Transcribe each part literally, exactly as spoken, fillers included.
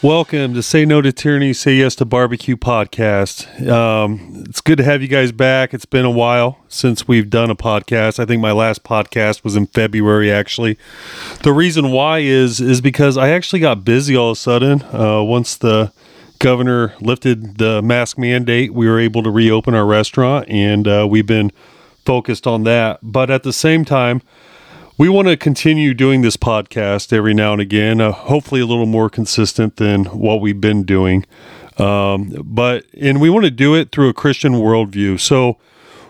Welcome to Say No to Tyranny, Say Yes to Barbecue podcast. Um, it's good to have you guys back. It's been a while since we've done a podcast. I think my last podcast was in February, actually. The reason why is is because I actually got busy all of a sudden. Uh, once the governor lifted the mask mandate, we were able to reopen our restaurant, and uh, we've been focused on that. But at the same time, we want to continue doing this podcast every now and again, uh, hopefully a little more consistent than what we've been doing. Um, but and we want to do it through a Christian worldview. So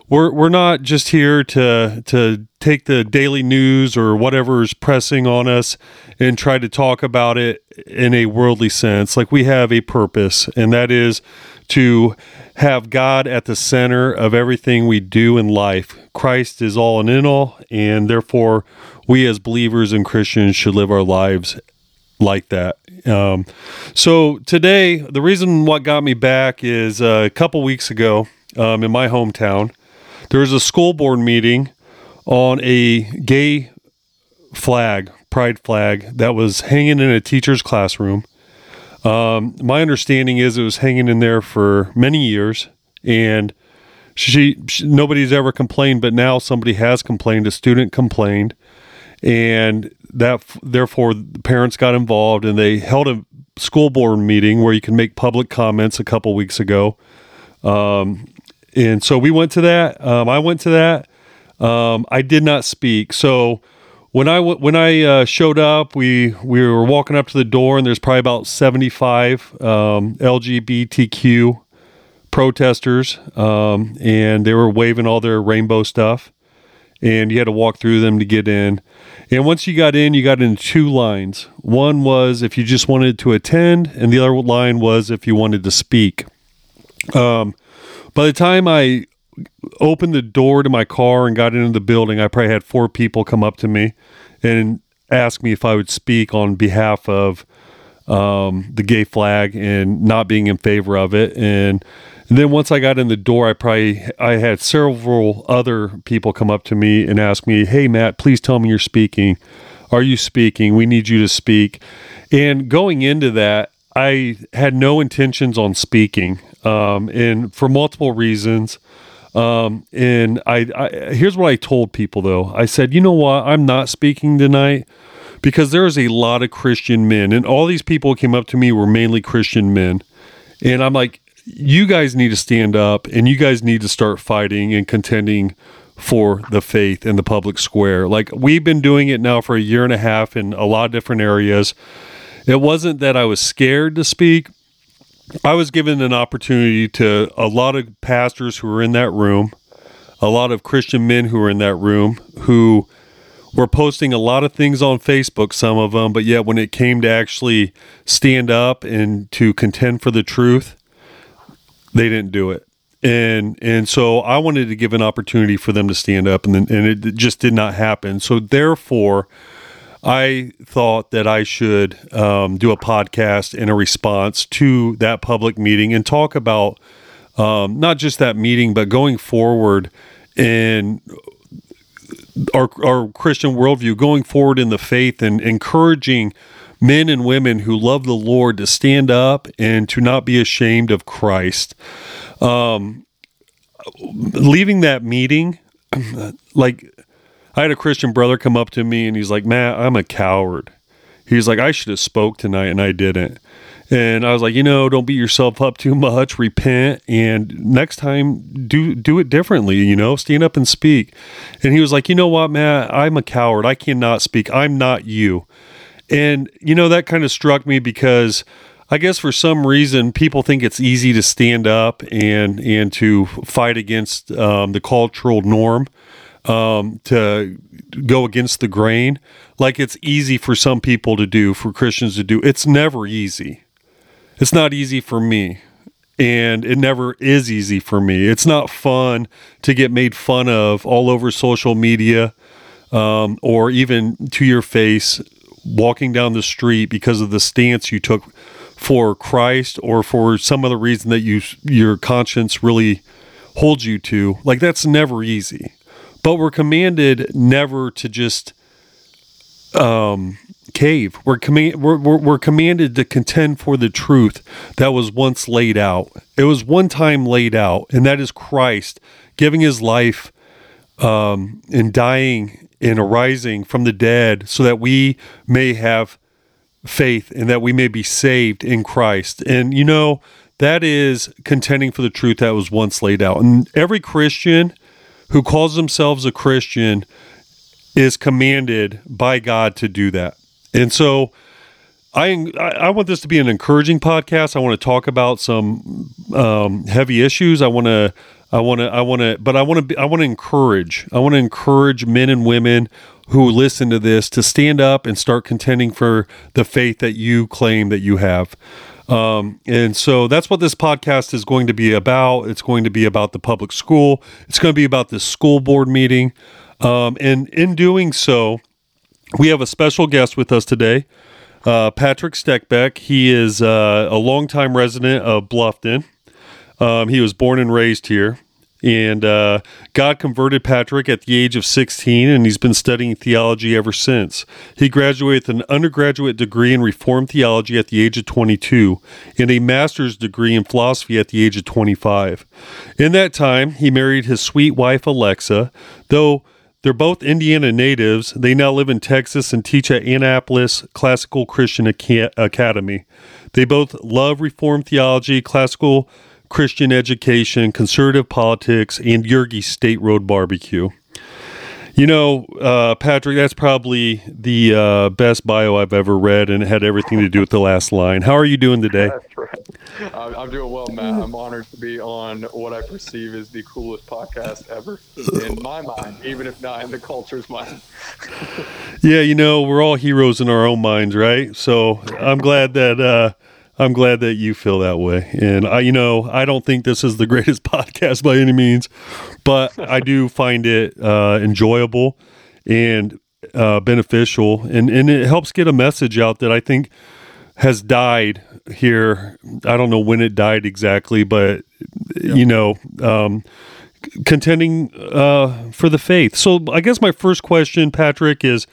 we're we're not just here to to take the daily news or whatever is pressing on us and try to talk about it in a worldly sense. Like, we have a purpose, and that is to have God at the center of everything we do in life. Christ is all and in all, and therefore we as believers and Christians should live our lives like that. Um, so today, the reason what got me back is uh, a couple weeks ago um, in my hometown, there was a school board meeting on a gay flag, pride flag, that was hanging in a teacher's classroom. Um, my understanding is it was hanging in there for many years, and she, she nobody's ever complained, but now somebody has complained. A student complained, and that therefore the parents got involved, and they held a school board meeting where you can make public comments a couple weeks ago. Um, and so we went to that. Um, I went to that. Um, I did not speak. So When I, w- when I uh, showed up, we, we were walking up to the door, and there's probably about seventy-five um, L G B T Q protesters, um, and they were waving all their rainbow stuff, and you had to walk through them to get in. And once you got in, you got in two lines. One was if you just wanted to attend, and the other line was if you wanted to speak. Um, by the time I opened the door to my car and got into the building, I probably had four people come up to me and ask me if I would speak on behalf of um, the gay flag and not being in favor of it. And, and then once I got in the door, I probably, I had several other people come up to me and ask me, "Hey, Matt, please tell me you're speaking. Are you speaking? We need you to speak." And going into that, I had no intentions on speaking, um, and for multiple reasons. Um, and I, I, here's what I told people though. I said, you know what? I'm not speaking tonight because there is a lot of Christian men, and all these people who came up to me were mainly Christian men. And I'm like, you guys need to stand up, and you guys need to start fighting and contending for the faith in the public square. Like, we've been doing it now for a year and a half in a lot of different areas. It wasn't that I was scared to speak. I was given an opportunity to a lot of pastors who were in that room, a lot of Christian men who were in that room, who were posting a lot of things on Facebook, some of them, but yet when it came to actually stand up and to contend for the truth, they didn't do it. And and so I wanted to give an opportunity for them to stand up, and then, and it just did not happen. So therefore, I thought that I should um, do a podcast in a response to that public meeting and talk about um, not just that meeting, but going forward in our, our Christian worldview, going forward in the faith, and encouraging men and women who love the Lord to stand up and to not be ashamed of Christ. Um, leaving that meeting, like, I had a Christian brother come up to me, and he's like, "Matt, I'm a coward." He's like, "I should have spoke tonight, and I didn't." And I was like, you know, don't beat yourself up too much. Repent, and next time do do it differently. You know, stand up and speak. And he was like, "You know what, Matt? I'm a coward. I cannot speak. I'm not you." And you know, that kind of struck me, because I guess for some reason people think it's easy to stand up and and to fight against um, the cultural norm. Um, to go against the grain. Like, it's easy for some people to do, for Christians to do. It's never easy. It's not easy for me. And it never is easy for me. It's not fun to get made fun of all over social media, um, or even to your face walking down the street because of the stance you took for Christ or for some other reason that you your conscience really holds you to. Like, that's never easy. But we're commanded never to just um, cave. We're, comm- we're, we're, we're commanded to contend for the truth that was once laid out. It was one time laid out, and that is Christ giving his life um, and dying and arising from the dead so that we may have faith and that we may be saved in Christ. And, you know, that is contending for the truth that was once laid out. And every Christian who calls themselves a Christian is commanded by God to do that. And so I I want this to be an encouraging podcast. I want to talk about some um, heavy issues. I want to I want to I want to but I want to be, I want to encourage. I want to encourage men and women who listen to this to stand up and start contending for the faith that you claim that you have. Um, and so that's what this podcast is going to be about. It's going to be about the public school. It's going to be about this school board meeting. Um, and in doing so, we have a special guest with us today, uh, Patrick Steckbeck. He is uh, a longtime resident of Bluffton. Um, he was born and raised here. And uh, God converted Patrick at the age of sixteen, and he's been studying theology ever since. He graduated with an undergraduate degree in Reformed theology at the age of twenty-two and a master's degree in philosophy at the age of twenty-five. In that time, he married his sweet wife, Alexa. Though they're both Indiana natives, they now live in Texas and teach at Annapolis Classical Christian Academy. They both love Reformed theology, classical Christian education, conservative politics, and Yergi's State Road Barbecue. You know, uh, Patrick, that's probably the uh, best bio I've ever read, and it had everything to do with the last line. How are you doing today? That's right. I'm, I'm doing well, Matt. I'm honored to be on what I perceive as the coolest podcast ever in my mind, even if not in the culture's mind. Yeah, you know, we're all heroes in our own minds, right? So I'm glad that... Uh, I'm glad that you feel that way. And I, you know, I don't think this is the greatest podcast by any means, but I do find it uh, enjoyable and uh, beneficial. And, and it helps get a message out that I think has died here. I don't know when it died exactly, but, yeah. you know, um, contending uh, for the faith. So I guess my first question, Patrick, is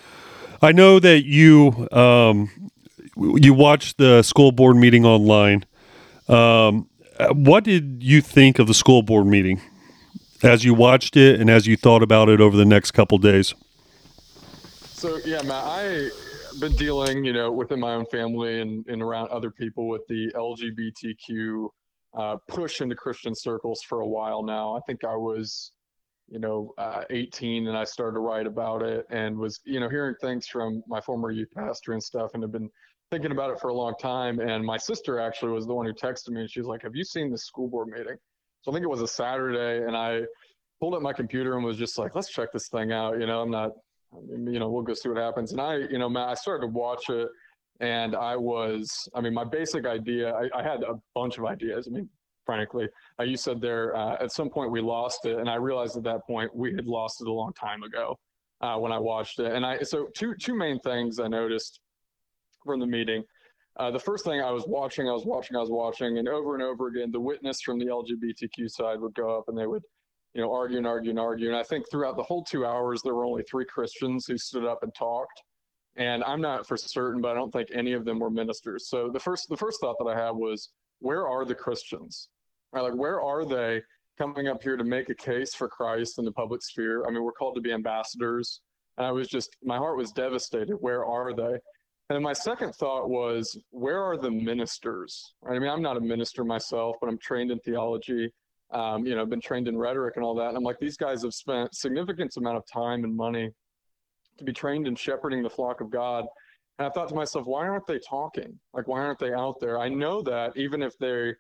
I know that you... Um, You watched the school board meeting online. Um, what did you think of the school board meeting as you watched it and as you thought about it over the next couple days? So, yeah, Matt, I've been dealing, you know, within my own family and, and around other people with the L G B T Q uh, push into Christian circles for a while now. I think I was, you know, uh, eighteen and I started to write about it and was, you know, hearing things from my former youth pastor and stuff and have been thinking about it for a long time. And my sister actually was the one who texted me and she was like, have you seen the school board meeting? So I think it was a Saturday and I pulled up my computer and was just like, let's check this thing out. You know, I'm not, you know, we'll go see what happens. And I, you know, Matt, I started to watch it and I was, I mean, my basic idea, I, I had a bunch of ideas. I mean, frankly, uh, you said there, uh, at some point we lost it. And I realized at that point we had lost it a long time ago uh, when I watched it. And I, so two, two main things I noticed from the meeting. Uh, the first thing I was watching, I was watching, I was watching, and over and over again, the witness from the L G B T Q side would go up and they would, you know, argue and argue and argue. And I think throughout the whole two hours, there were only three Christians who stood up and talked. And I'm not for certain, but I don't think any of them were ministers. So the first, the first thought that I had was, where are the Christians? Right, like, where are they coming up here to make a case for Christ in the public sphere? I mean, we're called to be ambassadors. And I was just, my heart was devastated. Where are they? And then my second thought was, where are the ministers? Right? I mean, I'm not a minister myself, but I'm trained in theology. Um, you know, I've been trained in rhetoric and all that. And I'm like, these guys have spent a significant amount of time and money to be trained in shepherding the flock of God. And I thought to myself, why aren't they talking? Like, why aren't they out there? I know that even if they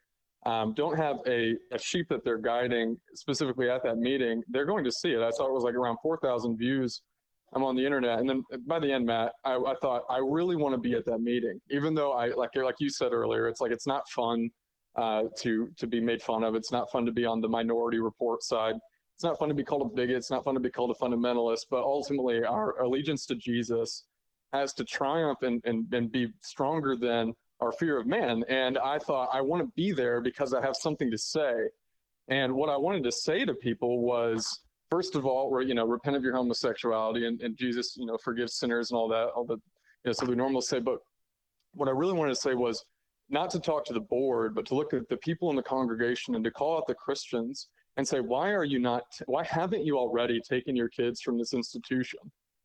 um, don't have a, a sheep that they're guiding specifically at that meeting, they're going to see it. I saw it was like around four thousand views. I'm on the internet. And then by the end, Matt, I, I thought, I really want to be at that meeting, even though I, like like you said earlier, it's like, it's not fun uh, to, to be made fun of. It's not fun to be on the minority report side. It's not fun to be called a bigot. It's not fun to be called a fundamentalist, but ultimately our allegiance to Jesus has to triumph and, and, and be stronger than our fear of man. And I thought, I want to be there because I have something to say. And what I wanted to say to people was, first of all, we're, you know, repent of your homosexuality, and, and Jesus, you know, forgives sinners and all that, all the, you know, so we normally say. But what I really wanted to say was not to talk to the board, but to look at the people in the congregation and to call out the Christians and say, why are you not, why haven't you already taken your kids from this institution?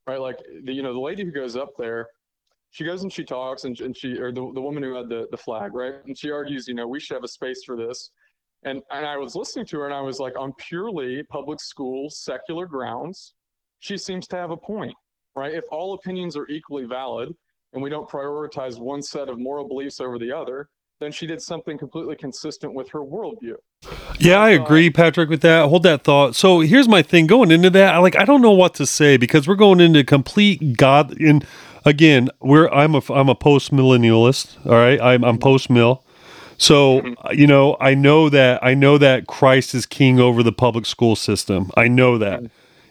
Right? Like, the, you know, the lady who goes up there, she goes and she talks, and, and she, or the, the woman who had the, the flag, right? And she argues, you know, we should have a space for this. And and I was listening to her, and I was like, on purely public school, secular grounds, she seems to have a point, right? If all opinions are equally valid and we don't prioritize one set of moral beliefs over the other, then she did something completely consistent with her worldview. Yeah, I agree, Patrick, with that. Hold that thought. So here's my thing going into that. I like, I don't know what to say, because we're going into complete God. And again, we're I'm a I'm a post millennialist. All right, I'm I'm post mill. So, you know, I know that I know that Christ is king over the public school system. I know that,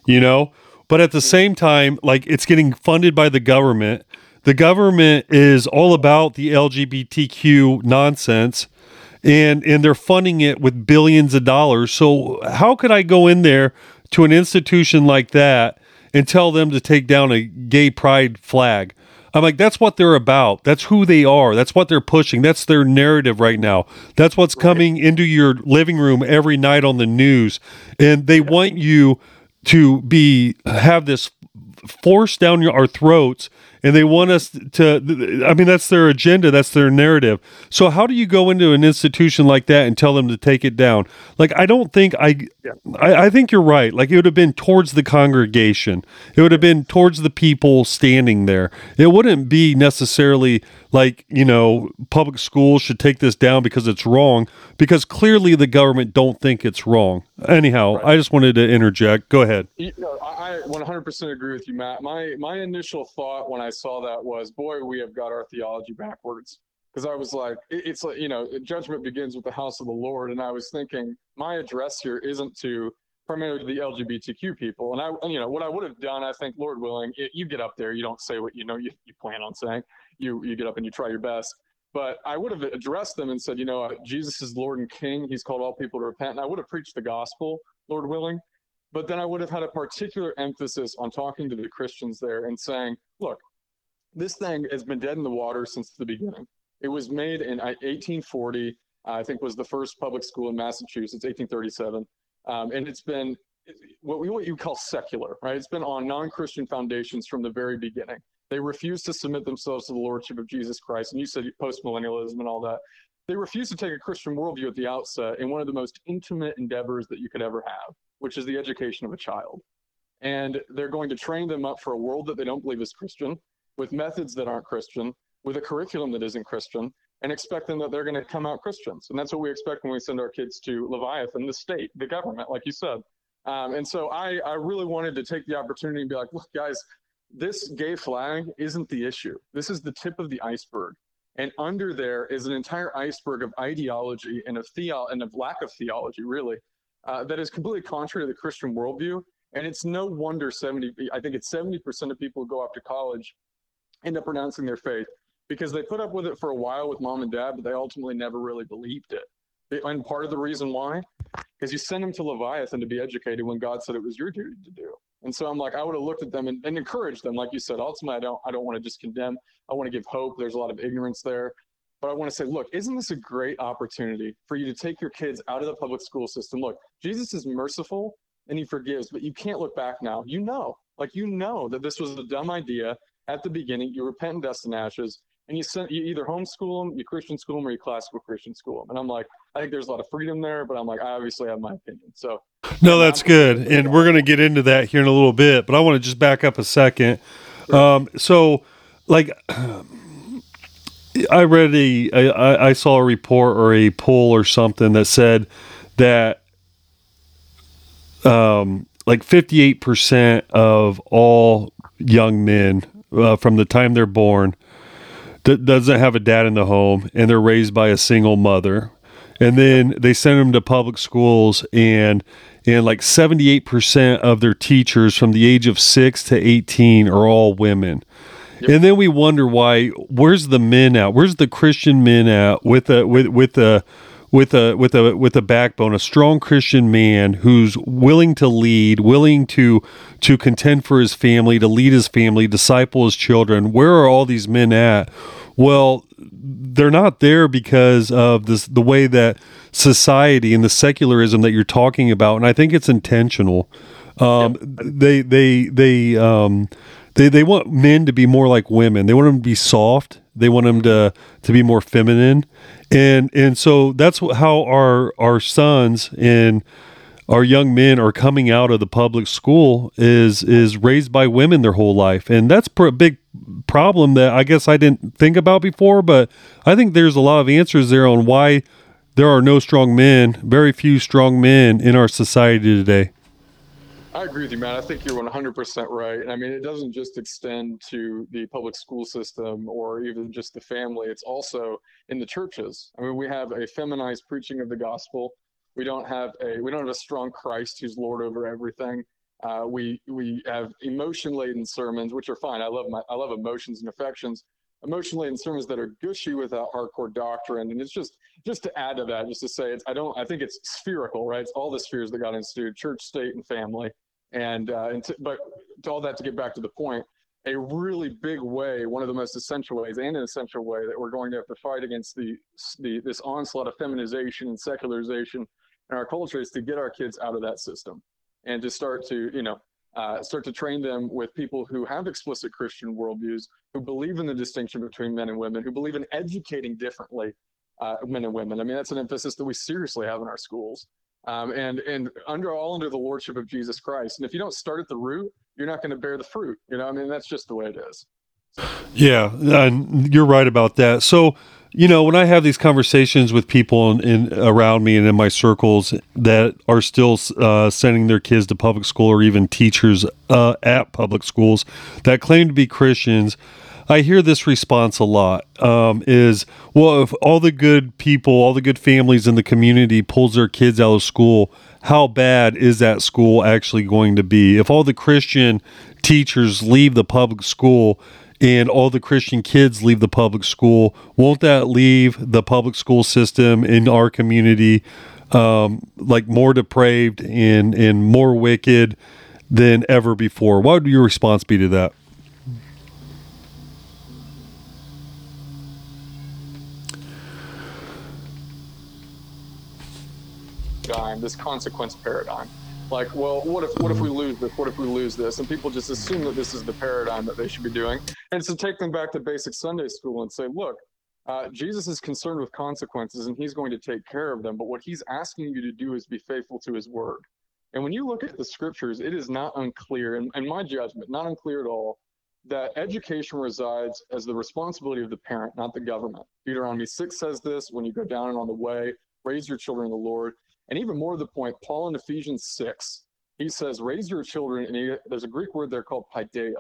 you know, but at the same time, like, it's getting funded by the government. The government is all about the L G B T Q nonsense, and, and they're funding it with billions of dollars. So how could I go in there to an institution like that and tell them to take down a gay pride flag? I'm like, that's what they're about. That's who they are. That's what they're pushing. That's their narrative right now. That's what's right. coming into your living room every night on the news. And they yeah. want you to be have this forced down your, our throats, and they want us to, I mean, that's their agenda. That's their narrative. So how do you go into an institution like that and tell them to take it down? Like, I don't think I, yeah. I, I think you're right. Like, it would have been towards the congregation. It would have been towards the people standing there. It wouldn't be necessarily like, you know, public schools should take this down because it's wrong, because clearly the government don't think it's wrong. Anyhow, right. I just wanted to interject. Go ahead. You know, I one hundred percent agree with you, Matt. My, my initial thought when I I saw that was, boy, we have got our theology backwards. Because I was like, it, it's like, you know, judgment begins with the house of the Lord. And I was thinking, my address here isn't to primarily the L G B T Q people. And I, and, you know, what I would have done, I think, Lord willing, it, you get up there, you don't say what you know you, you plan on saying. You you get up and you try your best. But I would have addressed them and said, you know, Jesus is Lord and King. He's called all people to repent. And I would have preached the gospel, Lord willing. But then I would have had a particular emphasis on talking to the Christians there and saying, look, this thing has been dead in the water since the beginning. It was made in eighteen forty, I think, was the first public school in Massachusetts, eighteen thirty-seven. Um, and it's been what we what you call secular, right? It's been on non-Christian foundations from the very beginning. They refuse to submit themselves to the lordship of Jesus Christ. And you said post-millennialism and all that. They refuse to take a Christian worldview at the outset in one of the most intimate endeavors that you could ever have, which is the education of a child. And they're going to train them up for a world that they don't believe is Christian, with methods that aren't Christian, with a curriculum that isn't Christian, and expect them that they're going to come out Christians. And that's what we expect when we send our kids to Leviathan, the state, the government, like you said. Um, and so I, I really wanted to take the opportunity and be like, look, guys, this gay flag isn't the issue. This is the tip of the iceberg. And under there is an entire iceberg of ideology and of, theo- and of lack of theology, really, uh, that is completely contrary to the Christian worldview. And it's no wonder seventy, I think it's seventy percent of people who go off to college end up renouncing their faith, because they put up with it for a while with mom and dad, but they ultimately never really believed it. And part of the reason why is you send them to Leviathan to be educated when God said it was your duty to do. And so I'm like, I would have looked at them and, and encouraged them. Like you said, ultimately, I don't, I don't want to just condemn. I want to give hope. There's a lot of ignorance there. But I want to say, look, isn't this a great opportunity for you to take your kids out of the public school system? Look, Jesus is merciful and he forgives, but you can't look back now. You know, like, you know that this was a dumb idea. At the beginning, you repent in dust and ashes, and you send, you either homeschool them, you Christian school them, or you classical Christian school them. And I'm like, I think there's a lot of freedom there, but I'm like, I obviously have my opinion. So no, that's good, and we're going to get into that here in a little bit. But I want to just back up a second. Um, so, like, I read a, I, I saw a report or a poll or something that said that, um, like, fifty-eight percent of all young men. Uh, from the time they're born, that doesn't have a dad in the home, and they're raised by a single mother. And then they send them to public schools, and and like seventy-eight percent of their teachers from the age of six to eighteen are all women. Yep. And then we wonder why, where's the men at? Where's the Christian men at with a, with, with a, with a with a with a backbone, a strong Christian man who's willing to lead, willing to to contend for his family, to lead his family, disciple his children. Where are all these men at? Well, they're not there because of this, the way that society and the secularism that you're talking about, and I think it's intentional. Um, yep. They they they um, they they want men to be more like women. They want them to be soft. They want them to to be more feminine, and and so that's how our our sons and our young men are coming out of the public school is is raised by women their whole life, and that's a big problem that I guess I didn't think about before. But I think there's a lot of answers there on why there are no strong men, very few strong men in our society today. I agree with you, Matt. I think you're one hundred percent right. I mean, it doesn't just extend to the public school system or even just the family. It's also in the churches. I mean, we have a feminized preaching of the gospel. We don't have a we don't have a strong Christ who's Lord over everything. Uh, we we have emotion-laden sermons, which are fine. I love my I love emotions and affections. Emotion-laden sermons that are gushy without hardcore doctrine, and it's just just to add to that, just to say, it's I don't I think it's spherical, right? It's all the spheres that got instituted: church, state, and family. And uh, and to, but to all that, to get back to the point, a really big way, one of the most essential ways, and an essential way that we're going to have to fight against the the this onslaught of feminization and secularization in our culture is to get our kids out of that system, and to start to you know. Uh, start to train them with people who have explicit Christian worldviews, who believe in the distinction between men and women, who believe in educating differently uh, men and women. I mean, that's an emphasis that we seriously have in our schools, um, and and under all under the lordship of Jesus Christ. And if you don't start at the root, you're not going to bear the fruit. You know, I mean, that's just the way it is. Yeah, and you're right about that. So, you know, when I have these conversations with people in, in around me and in my circles that are still uh, sending their kids to public school, or even teachers uh, at public schools that claim to be Christians, I hear this response a lot, um, is, well, if all the good people, all the good families in the community pulls their kids out of school, how bad is that school actually going to be? If all the Christian teachers leave the public school and all the Christian kids leave the public school, won't that leave the public school system in our community um, like more depraved and, and more wicked than ever before? What would your response be to that? This consequence paradigm. Like, well, what if what if we lose this? What if we lose this? And people just assume that this is the paradigm that they should be doing. And so take them back to basic Sunday school and say, look, uh, Jesus is concerned with consequences and he's going to take care of them. But what he's asking you to do is be faithful to his word. And when you look at the scriptures, it is not unclear, in, in my judgment, not unclear at all, that education resides as the responsibility of the parent, not the government. Deuteronomy six says this: when you go down and on the way, raise your children in the Lord. And even more to the point, Paul in Ephesians six, he says, raise your children, and he, there's a Greek word there called paideia.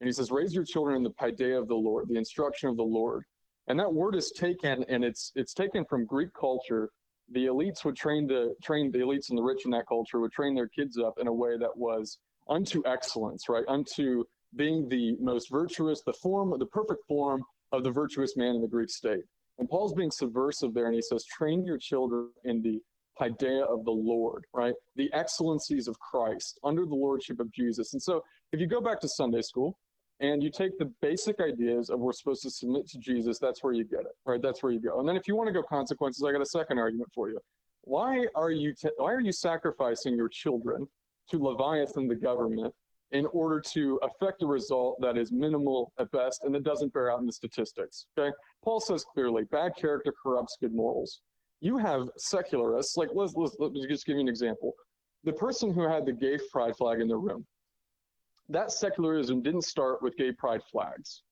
And he says, raise your children in the paideia of the Lord, the instruction of the Lord. And that word is taken, and it's it's taken from Greek culture. The elites would train the, train the elites and the rich in that culture would train their kids up in a way that was unto excellence, right? Unto being the most virtuous, the form, the perfect form of the virtuous man in the Greek state. And Paul's being subversive there, and he says, train your children in the paideia of the Lord, right? The excellencies of Christ under the lordship of Jesus. And so if you go back to Sunday school and you take the basic ideas of we're supposed to submit to Jesus, that's where you get it, right? That's where you go. And then if you want to go consequences, I got a second argument for you. Why are you t- why are you sacrificing your children to Leviathan, the government, in order to affect a result that is minimal at best and that doesn't bear out in the statistics, okay? Paul says clearly, bad character corrupts good morals. You have secularists, like, let's, let's, let me just give you an example. The person who had the gay pride flag in the room, that secularism didn't start with gay pride flags,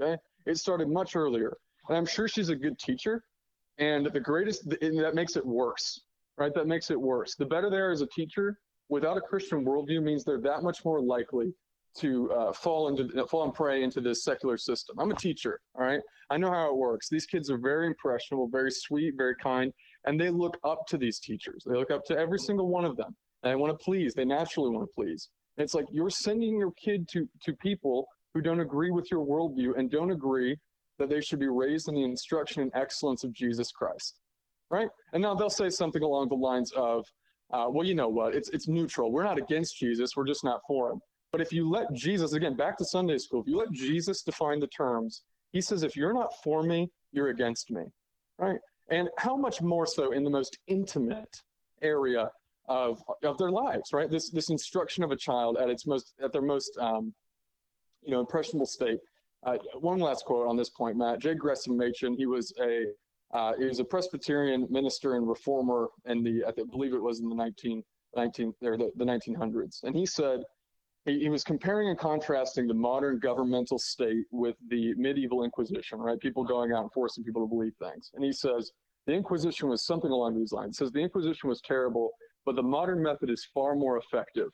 okay? It started much earlier. And I'm sure she's a good teacher, and the greatest, and that makes it worse, right? That makes it worse. The better they are as a teacher without a Christian worldview means they're that much more likely to uh, fall into, fall and prey into this secular system. I'm a teacher, all right? I know how it works. These kids are very impressionable, very sweet, very kind, and they look up to these teachers. They look up to every single one of them. And they want to please. They naturally want to please. And it's like you're sending your kid to, to people who don't agree with your worldview and don't agree that they should be raised in the instruction and excellence of Jesus Christ. right? And now they'll say something along the lines of, uh, well, you know what, it's it's neutral. We're not against Jesus, we're just not for him. But if you let Jesus, again, back to Sunday school, if you let Jesus define the terms, he says, if you're not for me, you're against me, right? And how much more so in the most intimate area of of their lives, right? This this instruction of a child at its most at their most um, you know impressionable state. Uh, one last quote on this point, Matt. J. Gresham Machen, he was a uh, he was a Presbyterian minister and reformer, in the I believe it was in the nineteen nineteen or the, the nineteen hundreds, and he said. He, he was comparing and contrasting the modern governmental state with the medieval Inquisition, right? People going out and forcing people to believe things. And he says, the Inquisition was something along these lines. He says, the Inquisition was terrible, but the modern method is far more effective.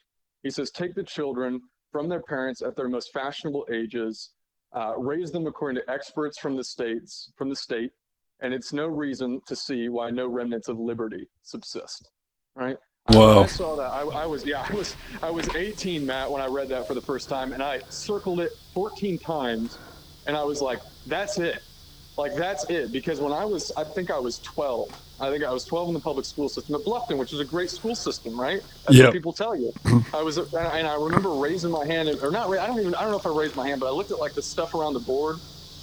He says, take the children from their parents at their most fashionable ages, uh, raise them according to experts from the states, from the state, and it's no reason to see why no remnants of liberty subsist, right? Whoa. I saw that. I, I was, yeah, I was, I was eighteen, Matt, when I read that for the first time, and I circled it fourteen times, and I was like, "That's it, like that's it." Because when I was, I think I was twelve. I think I was twelve in the public school system at Bluffton, which is a great school system, right? That's yep. what people tell you. I was, and I remember raising my hand, or not? I don't even, I don't know if I raised my hand, but I looked at like the stuff around the board,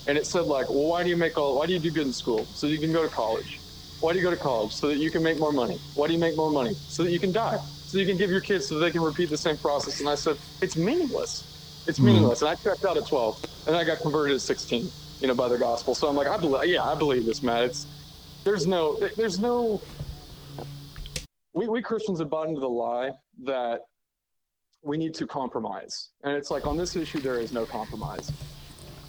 and it said like, "Well, why do you make all? Why do you do good in school? So you can go to college." Why do you go to college? So that you can make more money. Why do you make more money? So that you can die. So you can give your kids so they can repeat the same process. And I said, it's meaningless. It's meaningless. Mm. And I checked out at twelve. And I got converted at sixteen, you know, by the gospel. So I'm like, I believe, yeah, I believe this, Matt. It's, there's no, there's no, we, we Christians have bought into the lie that we need to compromise. And it's like on this issue, there is no compromise.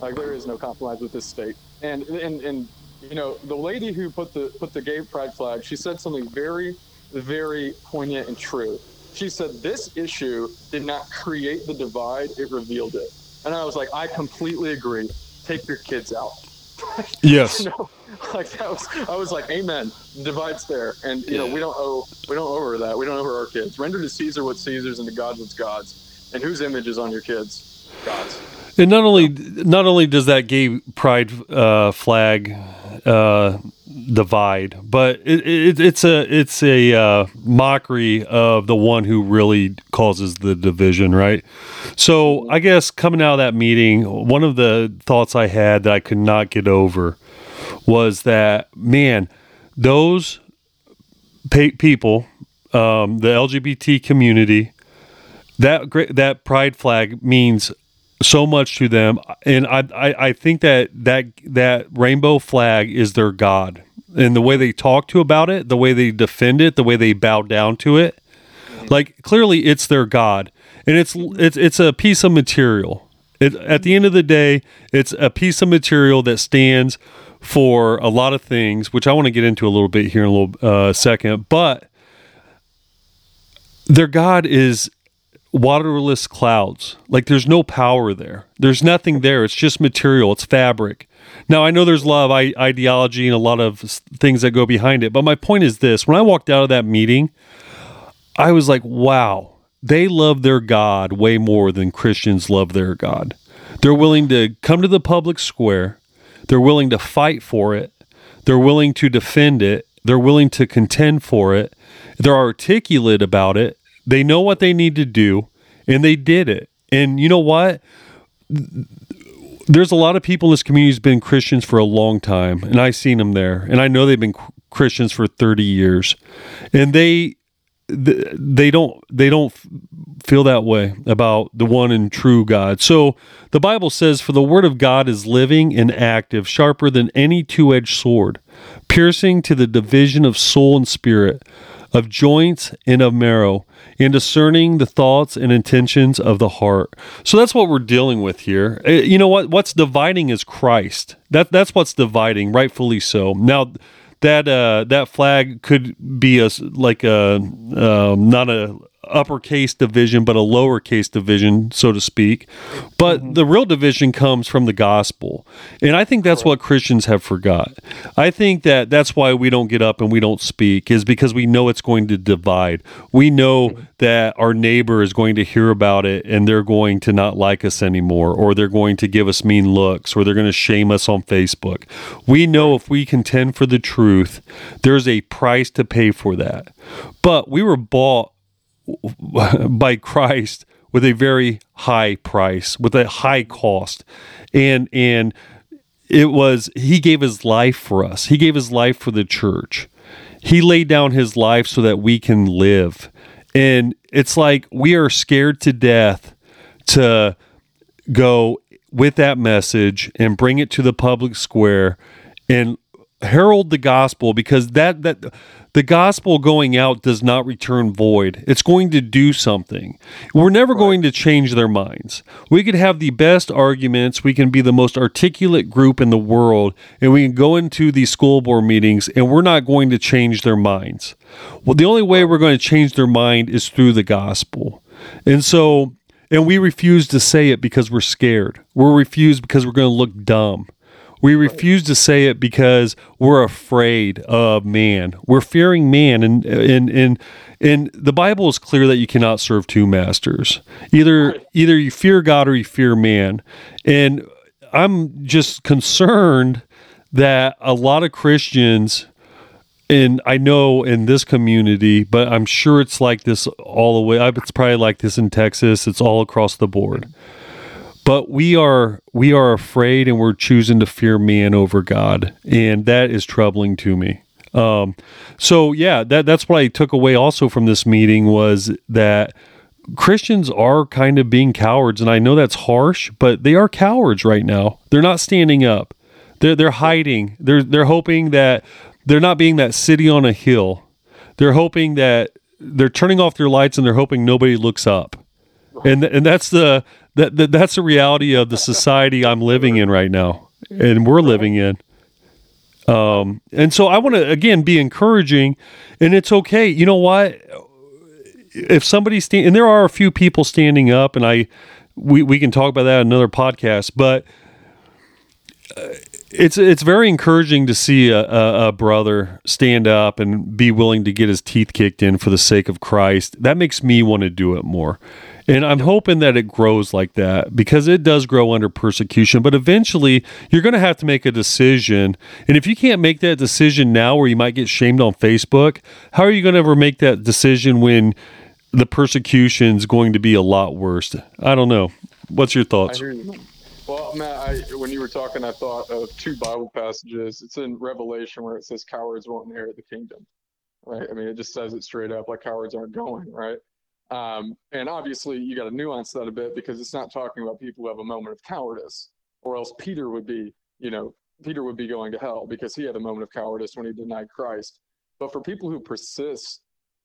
Like there is no compromise with this state. And, and, and, you know, the lady who put the put the gay pride flag, she said something very, very poignant and true. She said, this issue did not create the divide, it revealed it. And I was like, I completely agree. Take your kids out. Yes. You know, like that was, I was like, amen. The divide's there. And, you know, we don't owe, we don't owe her that. We don't owe her our kids. Render to Caesar what's Caesar's and to God what's God's. And whose image is on your kids? God's. And not only, not only does that gay pride uh, flag uh, divide, but it, it, it's a it's a uh, mockery of the one who really causes the division, right? So I guess coming out of that meeting, one of the thoughts I had that I could not get over was that, man, those pa- people, um, the L G B T community, that that pride flag means so much to them, and I, I I think that that that rainbow flag is their God, and the way they talk to about it, the way they defend it, the way they bow down to it, like clearly it's their God, and it's it's it's a piece of material. It, at the end of the day, it's a piece of material that stands for a lot of things, which I want to get into a little bit here in a little uh, second. But their God is waterless clouds. Like there's no power there. There's nothing there. It's just material. It's fabric. Now I know there's a lot of I- ideology and a lot of things that go behind it, but my point is this: when I walked out of that meeting, I was like, wow, they love their God way more than Christians love their God. They're willing to come to the public square. They're willing to fight for it. They're willing to defend it. They're willing to contend for it. They're articulate about it. They know what they need to do, and they did it. And you know what? There's a lot of people in this community who's been Christians for a long time, and I've seen them there. And I know they've been Christians for thirty years, and they they don't they don't feel that way about the one and true God. So the Bible says, "For the word of God is living and active, sharper than any two-edged sword, piercing to the division of soul and spirit, of joints and of marrow, and discerning the thoughts and intentions of the heart." So that's what we're dealing with here. You know what? What's dividing is Christ. That that's what's dividing, rightfully so. Now, that uh, that flag could be a like a uh, not a uppercase division, but a lowercase division, so to speak. But mm-hmm. the real division comes from the gospel. And I think that's Correct. What Christians have forgot. I think that that's why we don't get up and we don't speak, is because we know it's going to divide. We know mm-hmm. that our neighbor is going to hear about it and they're going to not like us anymore, or they're going to give us mean looks, or they're going to shame us on Facebook. We know if we contend for the truth, there's a price to pay for that. But we were bought by Christ with a very high price, with a high cost. And and it was, he gave his life for us. He gave his life for the church. He laid down his life so that we can live. And it's like we are scared to death to go with that message and bring it to the public square and herald the gospel, because that that the gospel going out does not return void. It's going to do something. We're never going to change their minds. We could have the best arguments. We can be the most articulate group in the world, and we can go into these school board meetings, and we're not going to change their minds. Well, the only way we're going to change their mind is through the gospel. And so, and we refuse to say it because we're scared. We refuse because we're going to look dumb. We refuse to say it because we're afraid of man. We're fearing man, and and and and the Bible is clear that you cannot serve two masters. Either either you fear God or you fear man. And I'm just concerned that a lot of Christians, and I know in this community, but I'm sure it's like this all the way. It's probably like this in Texas. It's all across the board. But we are we are afraid, and we're choosing to fear man over God, and that is troubling to me. Um, so yeah, that that's what I took away also from this meeting, was that Christians are kind of being cowards, and I know that's harsh, but they are cowards right now. They're not standing up. They're they're hiding. They're they're hoping that they're not being that city on a hill. They're hoping that they're turning off their lights, and they're hoping nobody looks up. And and that's the that, that that's the reality of the society I'm living in right now, and we're living in. Um, and so I want to again be encouraging, and it's okay. You know what? If somebody stand, and there are a few people standing up, and I we we can talk about that in another podcast. But it's it's very encouraging to see a, a, a brother stand up and be willing to get his teeth kicked in for the sake of Christ. That makes me want to do it more. And I'm hoping that it grows like that, because it does grow under persecution. But eventually, you're going to have to make a decision. And if you can't make that decision now, where you might get shamed on Facebook, how are you going to ever make that decision when the persecution's going to be a lot worse? I don't know. What's your thoughts? I hear you. Well, Matt, I, when you were talking, I thought of two Bible passages. It's in Revelation where it says cowards won't inherit the kingdom, right? I mean, it just says it straight up, like cowards aren't going, right? Um, and obviously you got to nuance that a bit, because it's not talking about people who have a moment of cowardice, or else Peter would be, you know, Peter would be going to hell because he had a moment of cowardice when he denied Christ. But for people who persist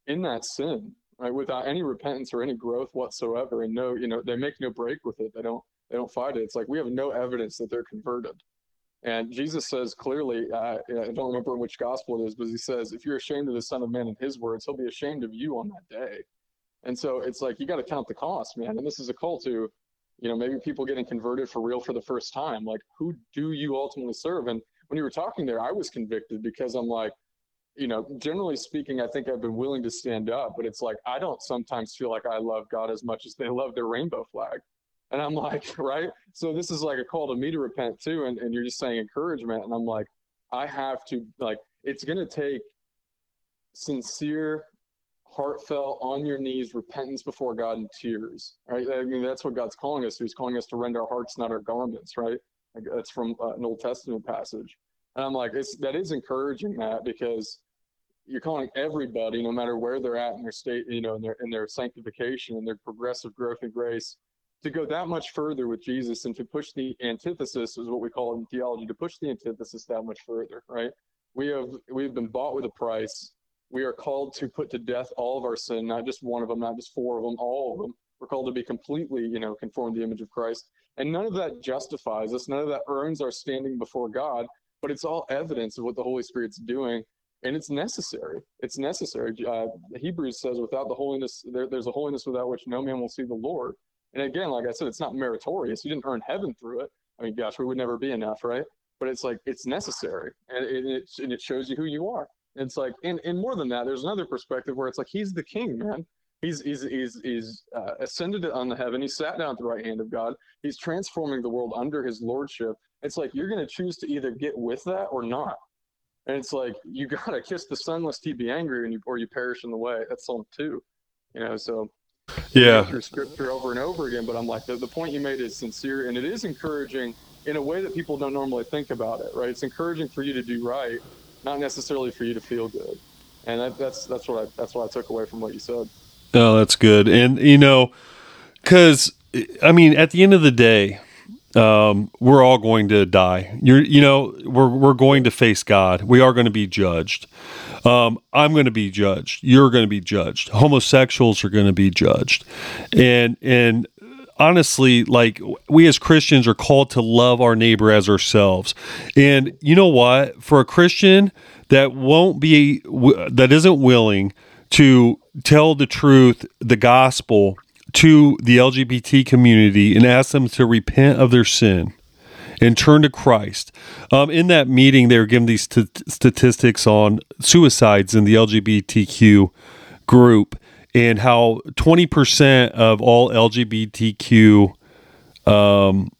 in that sin, right, without any repentance or any growth whatsoever, and no, you know, they make no break with it. They don't, they don't fight it. It's like, we have no evidence that they're converted. And Jesus says clearly, uh, I don't remember which gospel it is, but he says, if you're ashamed of the Son of Man and his words, he'll be ashamed of you on that day. And so it's like, you got to count the cost, man. And this is a call to, you know, maybe people getting converted for real for the first time. Like, who do you ultimately serve? And when you were talking there, I was convicted, because I'm like, you know, generally speaking, I think I've been willing to stand up, but it's like, I don't sometimes feel like I love God as much as they love their rainbow flag. And I'm like, right? So this is like a call to me to repent too. And, and you're just saying encouragement. And I'm like, I have to, like, it's going to take sincere, heartfelt, on your knees, repentance before God in tears, right? I mean, that's what God's calling us to. He's calling us to rend our hearts, not our garments, right? Like, that's from uh, an Old Testament passage. And I'm like, it's, that is encouraging, Matt, because you're calling everybody, no matter where they're at in their state, you know, in their, in their sanctification and their progressive growth and grace, to go that much further with Jesus, and to push the antithesis, is what we call it in theology, to push the antithesis that much further, right? We have, we've been bought with a price. We are called to put to death all of our sin, not just one of them, not just four of them, all of them. We're called to be completely, you know, conformed to the image of Christ. And none of that justifies us. None of that earns our standing before God, but it's all evidence of what the Holy Spirit's doing. And it's necessary. It's necessary. Uh, Hebrews says, without the holiness, there, there's a holiness without which no man will see the Lord. And again, like I said, it's not meritorious. You didn't earn heaven through it. I mean, gosh, we would never be enough, right? But it's like, it's necessary. And it, it, and it shows you who you are. And it's like, and, and more than that, there's another perspective where it's like, he's the king, man. He's he's he's, he's uh, ascended on the heaven. He sat down at the right hand of God. He's transforming the world under his lordship. It's like, you're going to choose to either get with that or not. And it's like, you got to kiss the sun lest he be angry, and you, or you perish in the way. That's Psalm two, you know, so. Yeah. Through scripture over and over again, but I'm like, the, the point you made is sincere, and it is encouraging in a way that people don't normally think about it, right? It's encouraging for you to do right, not necessarily for you to feel good. And that, that's that's what I that's what I took away from what you said. Oh, that's good. And, you know, because, I mean, at the end of the day, um, we're all going to die. You're, you know, we're we're going to face God. We are going to be judged. Um, I'm going to be judged. You're going to be judged. Homosexuals are going to be judged. And, and honestly, like, we as Christians are called to love our neighbor as ourselves. And you know what? For a Christian that won't be, that isn't willing to tell the truth, the gospel, to the L G B T community and ask them to repent of their sin and turn to Christ. Um, in that meeting, they were given these t- statistics on suicides in the L G B T Q group and how twenty percent of all L G B T Q um,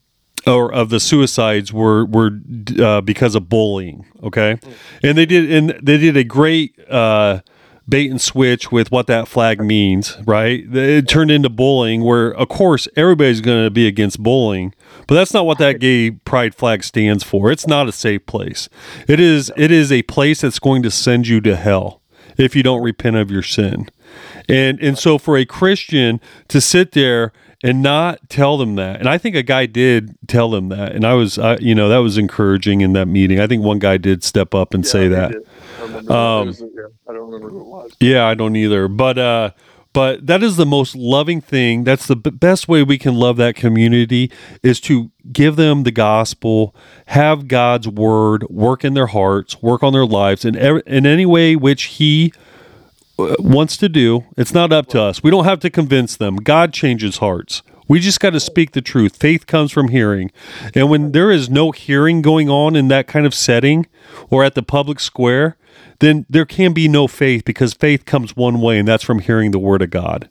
or of the suicides were were uh, because of bullying. Okay, and they did and they did a great. Uh, bait and switch with what that flag means, right? It turned into bullying, where of course everybody's going to be against bullying, but that's not what that gay pride flag stands for. It's not a safe place. It is, it is a place that's going to send you to hell if you don't repent of your sin. And, and so for a Christian to sit there and not tell them that, and I think a guy did tell them that, and I was, I, you know, that was encouraging in that meeting. I think one guy did step up and yeah, say that. Did. Um, I don't remember who it was. Yeah, I don't either. But uh, but that is the most loving thing. That's the b- best way we can love that community, is to give them the gospel, have God's word work in their hearts, work on their lives in every, in any way which He uh, wants to do. It's not up to us. We don't have to convince them. God changes hearts. We just got to speak the truth. Faith comes from hearing. And when there is no hearing going on in that kind of setting or at the public square, then there can be no faith, because faith comes one way, and that's from hearing the word of God.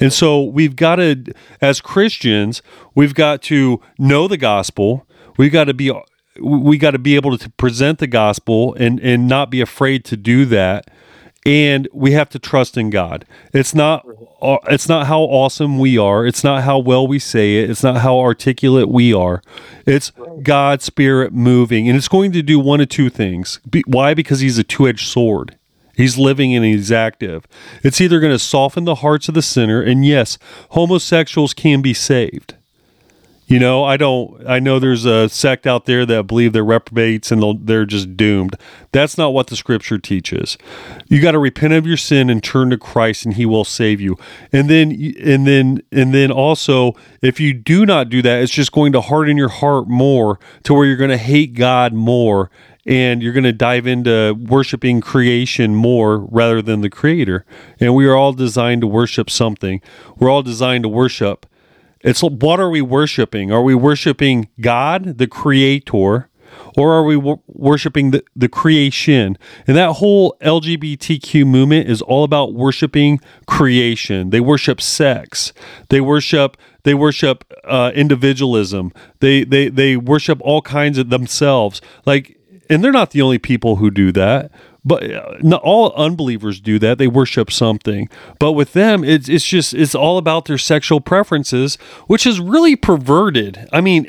And so we've got to, as Christians, we've got to know the gospel. We've got to be, we got to be able to present the gospel and, and not be afraid to do that. And we have to trust in God. It's not it's not how awesome we are. It's not how well we say it. It's not how articulate we are. It's God's Spirit moving. And it's going to do one of two things. Be, why? Because He's a two-edged sword. He's living and He's active. It's either going to soften the hearts of the sinner, and yes, homosexuals can be saved. You know, I don't, I know there's a sect out there that believe they're reprobates and they're just doomed. That's not what the scripture teaches. You got to repent of your sin and turn to Christ, and He will save you. And then, and then, and then also, if you do not do that, it's just going to harden your heart more to where you're going to hate God more, and you're going to dive into worshiping creation more rather than the Creator. And we are all designed to worship something. We're all designed to worship. It's what are we worshiping? Are we worshiping God, the Creator, or are we wor- worshiping the, the creation? And that whole L G B T Q movement is all about worshiping creation. They worship sex. They worship they worship uh, individualism. They they they worship all kinds of themselves. Like, and they're not the only people who do that. But not all unbelievers do that. They worship something. But with them, it's it's just it's all about their sexual preferences, which is really perverted. I mean,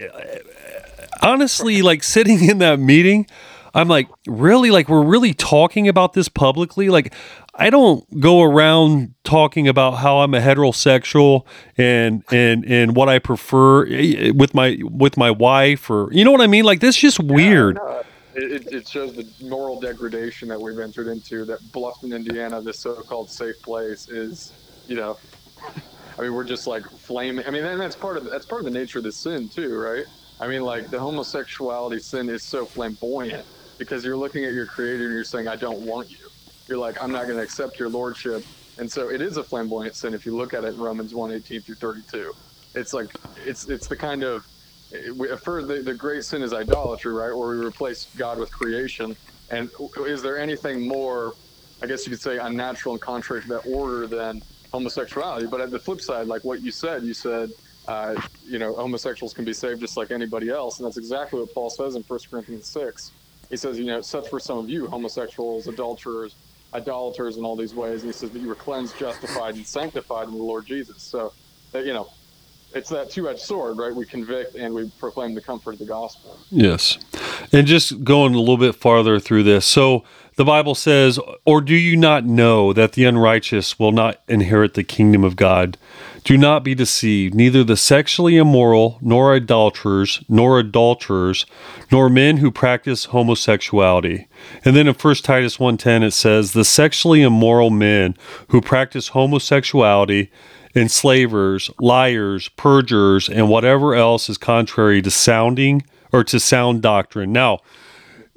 honestly, like sitting in that meeting, I'm like, really? Like, we're really talking about this publicly? Like, I don't go around talking about how I'm a heterosexual and and and what I prefer with my with my wife, or you know what I mean? Like, that's just weird. Yeah, It, it shows the moral degradation that we've entered into, that Bluffton, Indiana, this so-called safe place is, you know, I mean, we're just like flaming. I mean, and that's part of that's part of the nature of the sin too, right? I mean, like the homosexuality sin is so flamboyant because you're looking at your creator and you're saying, I don't want you. You're like, I'm not going to accept your lordship. And so it is a flamboyant sin if you look at it in Romans one, eighteen through thirty-two. It's like, it's it's the kind of, we, for the, the great sin is idolatry, right? Where we replace God with creation. And is there anything more, I guess you could say, unnatural and contrary to that order than homosexuality? But at the flip side, like what you said, you said, uh, you know, homosexuals can be saved just like anybody else. And that's exactly what Paul says in First Corinthians six. He says, you know, such were some of you, homosexuals, adulterers, idolaters in all these ways. And he says that you were cleansed, justified, and sanctified in the Lord Jesus. So, you know, it's that two-edged sword, right? We convict and we proclaim the comfort of the gospel. Yes. And just going a little bit farther through this. So the Bible says, or do you not know that the unrighteous will not inherit the kingdom of God? Do not be deceived. Neither the sexually immoral, nor adulterers, nor adulterers, nor men who practice homosexuality. And then in First Titus one ten, it says, the sexually immoral men who practice homosexuality, enslavers, liars, perjurers, and whatever else is contrary to sounding or to sound doctrine. Now,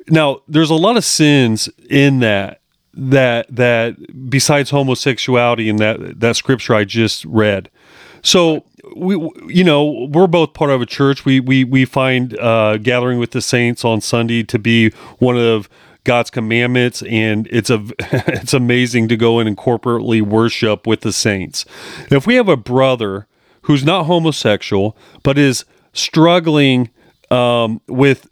now there's a lot of sins in that that that besides homosexuality in that that scripture I just read. So we, you know, we're both part of a church. We we we find uh, gathering with the saints on Sunday to be one of God's commandments, and it's a it's amazing to go in and corporately worship with the saints. If we have a brother who's not homosexual but is struggling um, with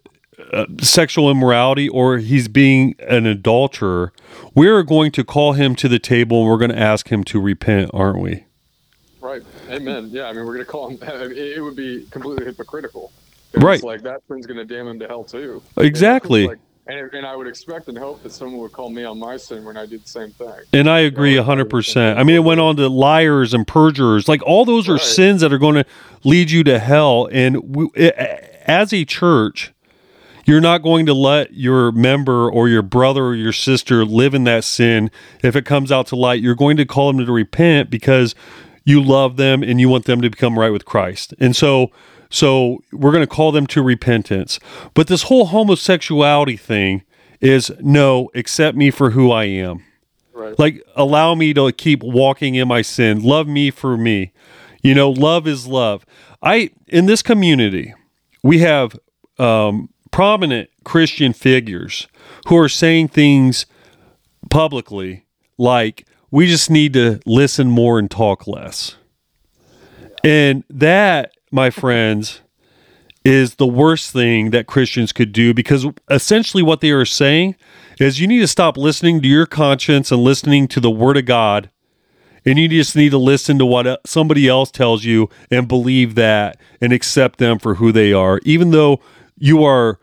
uh, sexual immorality, or he's being an adulterer, we're going to call him to the table and we're going to ask him to repent, aren't we? Right. Amen. Yeah, I mean, we're going to call him. It would be completely hypocritical. It's right. Like that friend's going to damn him to hell too. Exactly. And, and I would expect and hope that someone would call me on my sin when I do the same thing. And I agree one hundred percent. I mean, it went on to liars and perjurers. Like, all those are right. sins that are going to lead you to hell. And we, as a church, you're not going to let your member or your brother or your sister live in that sin. If it comes out to light, you're going to call them to repent because you love them and you want them to become right with Christ. And so... So we're going to call them to repentance. But this whole homosexuality thing is, no, accept me for who I am. Right. Like, allow me to keep walking in my sin. Love me for me. You know, love is love. I in this community, we have um, prominent Christian figures who are saying things publicly like, we just need to listen more and talk less. And that... my friends, is the worst thing that Christians could do, because essentially what they are saying is you need to stop listening to your conscience and listening to the Word of God, and you just need to listen to what somebody else tells you and believe that and accept them for who they are, even though you are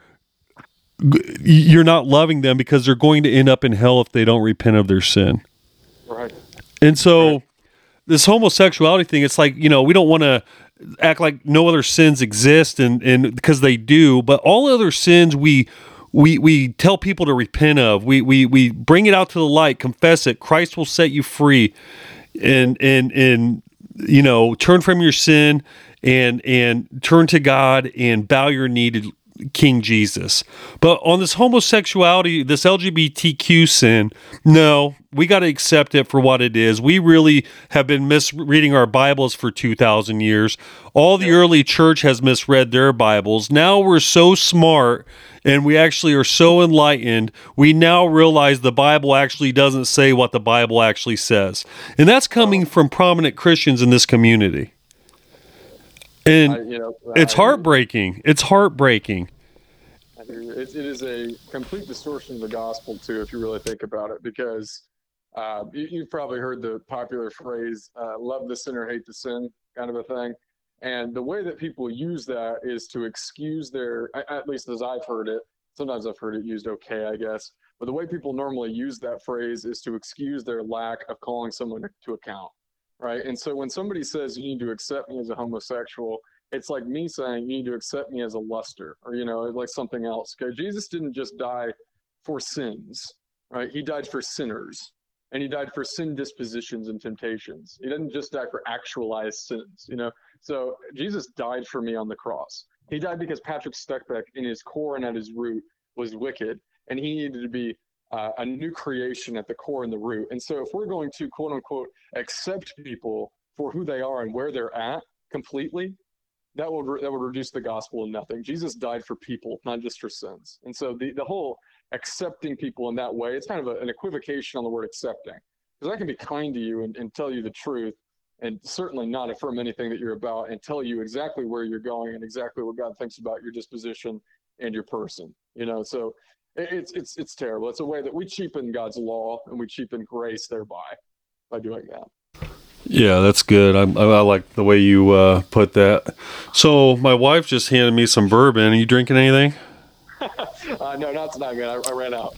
you're not loving them, because they're going to end up in hell if they don't repent of their sin. Right. And so right. this homosexuality thing, it's like, you know, we don't want to act like no other sins exist, and, and because they do, but all other sins we we we tell people to repent of. We we we bring it out to the light, confess it. Christ will set you free, and and and you know, turn from your sin and and turn to God and bow your knee to King Jesus. But on this homosexuality, this L G B T Q sin, no, we got to accept it for what it is. We really have been misreading our Bibles for two thousand years. All the early church has misread their Bibles. Now we're so smart and we actually are so enlightened, we now realize the Bible actually doesn't say what the Bible actually says. And that's coming from prominent Christians in this community. And I, you know, it's I, heartbreaking. It's heartbreaking. It, it is a complete distortion of the gospel, too, if you really think about it, because uh, you, you've probably heard the popular phrase, uh, love the sinner, hate the sin, kind of a thing. And the way that people use that is to excuse their, at least as I've heard it, sometimes I've heard it used okay, I guess, but the way people normally use that phrase is to excuse their lack of calling someone to account. Right. And so when somebody says you need to accept me as a homosexual, it's like me saying you need to accept me as a luster, or, you know, like something else. Okay. Jesus didn't just die for sins, right? He died for sinners, and he died for sin dispositions and temptations. He didn't just die for actualized sins, you know? So Jesus died for me on the cross. He died because Patrick Steckbeck in his core and at his root was wicked. and he needed to be uh, a new creation at the core and the root. And so if we're going to, quote unquote, accept people for who they are and where they're at completely, that would re- that would reduce the gospel to nothing. Jesus died for people, not just for sins. And so the, the whole accepting people in that way, it's kind of a, an equivocation on the word accepting. Because I can be kind to you and, and tell you the truth, and certainly not affirm anything that you're about, and tell you exactly where you're going and exactly what God thinks about your disposition and your person. You know, so it, it's it's it's terrible. It's a way that we cheapen God's law and we cheapen grace thereby by doing that. Yeah, that's good. I, I like the way you uh, put that. So my wife just handed me some bourbon. Are you drinking anything? Uh, no, not tonight, man. I, I ran out.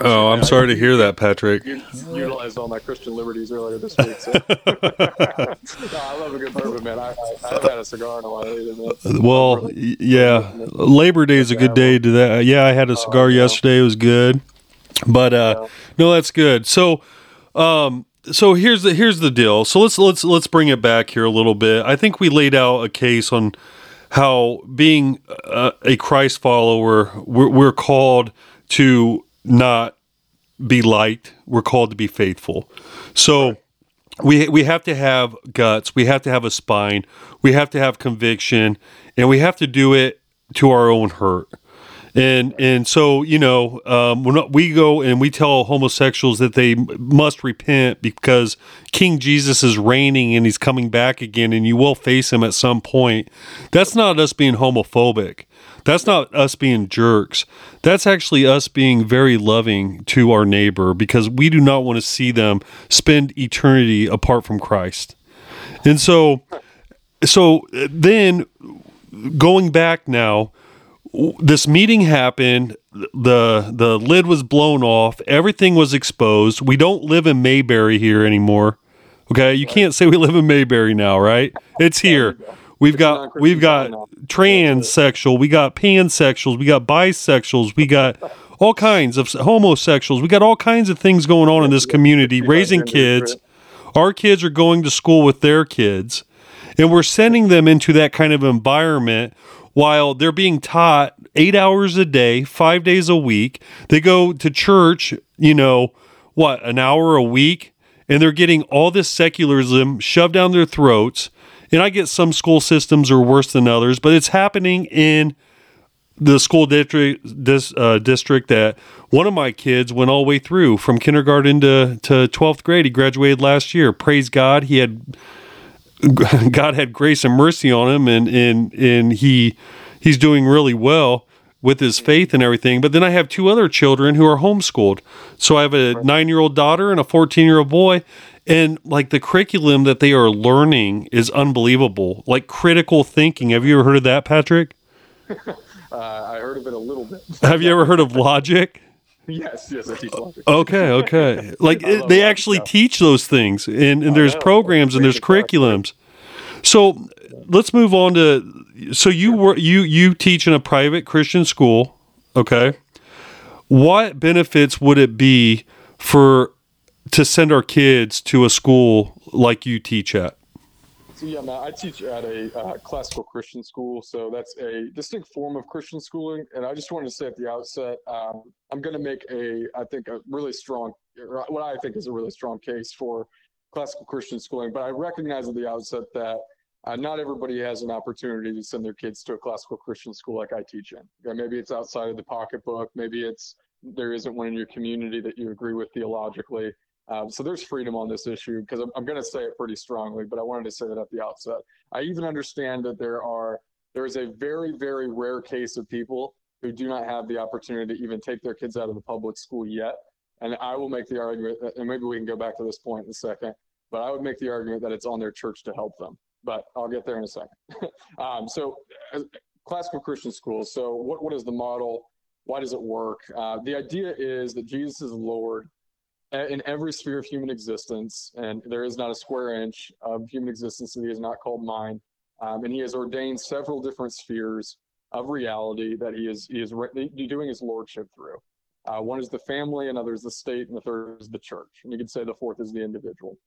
Oh, I'm sorry to hear that, Patrick. You utilized all my Christian liberties earlier this week. So. No, I love a good bourbon, man. I, I, I haven't had a cigar in a while either, man. Well, really, yeah, Labor Day is a good day to that. Yeah, I had a cigar uh, yeah. yesterday. It was good. But uh, yeah. no, that's good. So, um, so here's the here's the deal. So let's let's let's bring it back here a little bit. I think we laid out a case on how being a, a Christ follower, we're, we're called to not be light. We're called to be faithful. So we we have to have guts. We have to have a spine. We have to have conviction, and we have to do it to our own hurt. And and so, you know, um, we're not, we go and we tell homosexuals that they must repent because King Jesus is reigning and he's coming back again and you will face him at some point. That's not us being homophobic. That's not us being jerks. That's actually us being very loving to our neighbor because we do not want to see them spend eternity apart from Christ. And so, so then going back now, this meeting happened, the the lid was blown off, everything was exposed. We don't live in Mayberry here anymore. Okay, you can't say we live in Mayberry now, right? It's here. We've got we've got transsexual, we got pansexuals, we got bisexuals, we got all kinds of homosexuals, we got all kinds of things going on in this community, raising kids. Our kids are going to school with their kids, and we're sending them into that kind of environment while they're being taught eight hours a day, five days a week. They go to church, you know, what, an hour a week, and they're getting all this secularism shoved down their throats. And I get some school systems are worse than others, but it's happening in the school district, this, uh, district that one of my kids went all the way through from kindergarten to, to twelfth grade. He graduated last year. Praise God. He had... God had grace and mercy on him, and and and he he's doing really well with his faith and everything. But then I have two other children who are homeschooled. So I have a nine-year-old daughter and a fourteen-year-old boy, and like the curriculum that they are learning is unbelievable. Like critical thinking. Have you ever heard of that, Patrick? uh, I heard of it a little bit. Have you ever heard of logic? Yes, yes, I teach logic. Okay, okay. Like it, they actually teach those things, and, and there's programs and there's curriculums. So let's move on to. So you were you you teach in a private Christian school, okay? What benefits would it be for to send our kids to a school like you teach at? So yeah, Matt, I teach at a uh, classical Christian school, so that's a distinct form of Christian schooling. And I just wanted to say at the outset, um, I'm going to make a, I think, a really strong, what I think is a really strong case for classical Christian schooling. But I recognize at the outset that uh, not everybody has an opportunity to send their kids to a classical Christian school like I teach in. Okay, maybe it's outside of the pocketbook. Maybe it's there isn't one in your community that you agree with theologically. Um, so there's freedom on this issue because I'm, I'm going to say it pretty strongly, but I wanted to say that at the outset. I even understand that there are there is a very, very rare case of people who do not have the opportunity to even take their kids out of the public school yet. And I will make the argument, and maybe we can go back to this point in a second, but I would make the argument that it's on their church to help them. But I'll get there in a second. um, so uh, classical Christian schools. So what what is the model? Why does it work? Uh, the idea is that Jesus is Lord in every sphere of human existence, and there is not a square inch of human existence that he is not called mine. Um, and he has ordained several different spheres of reality that he is he is re- doing his lordship through. Uh, one is the family, another is the state, and the third is the church. And you could say the fourth is the individual.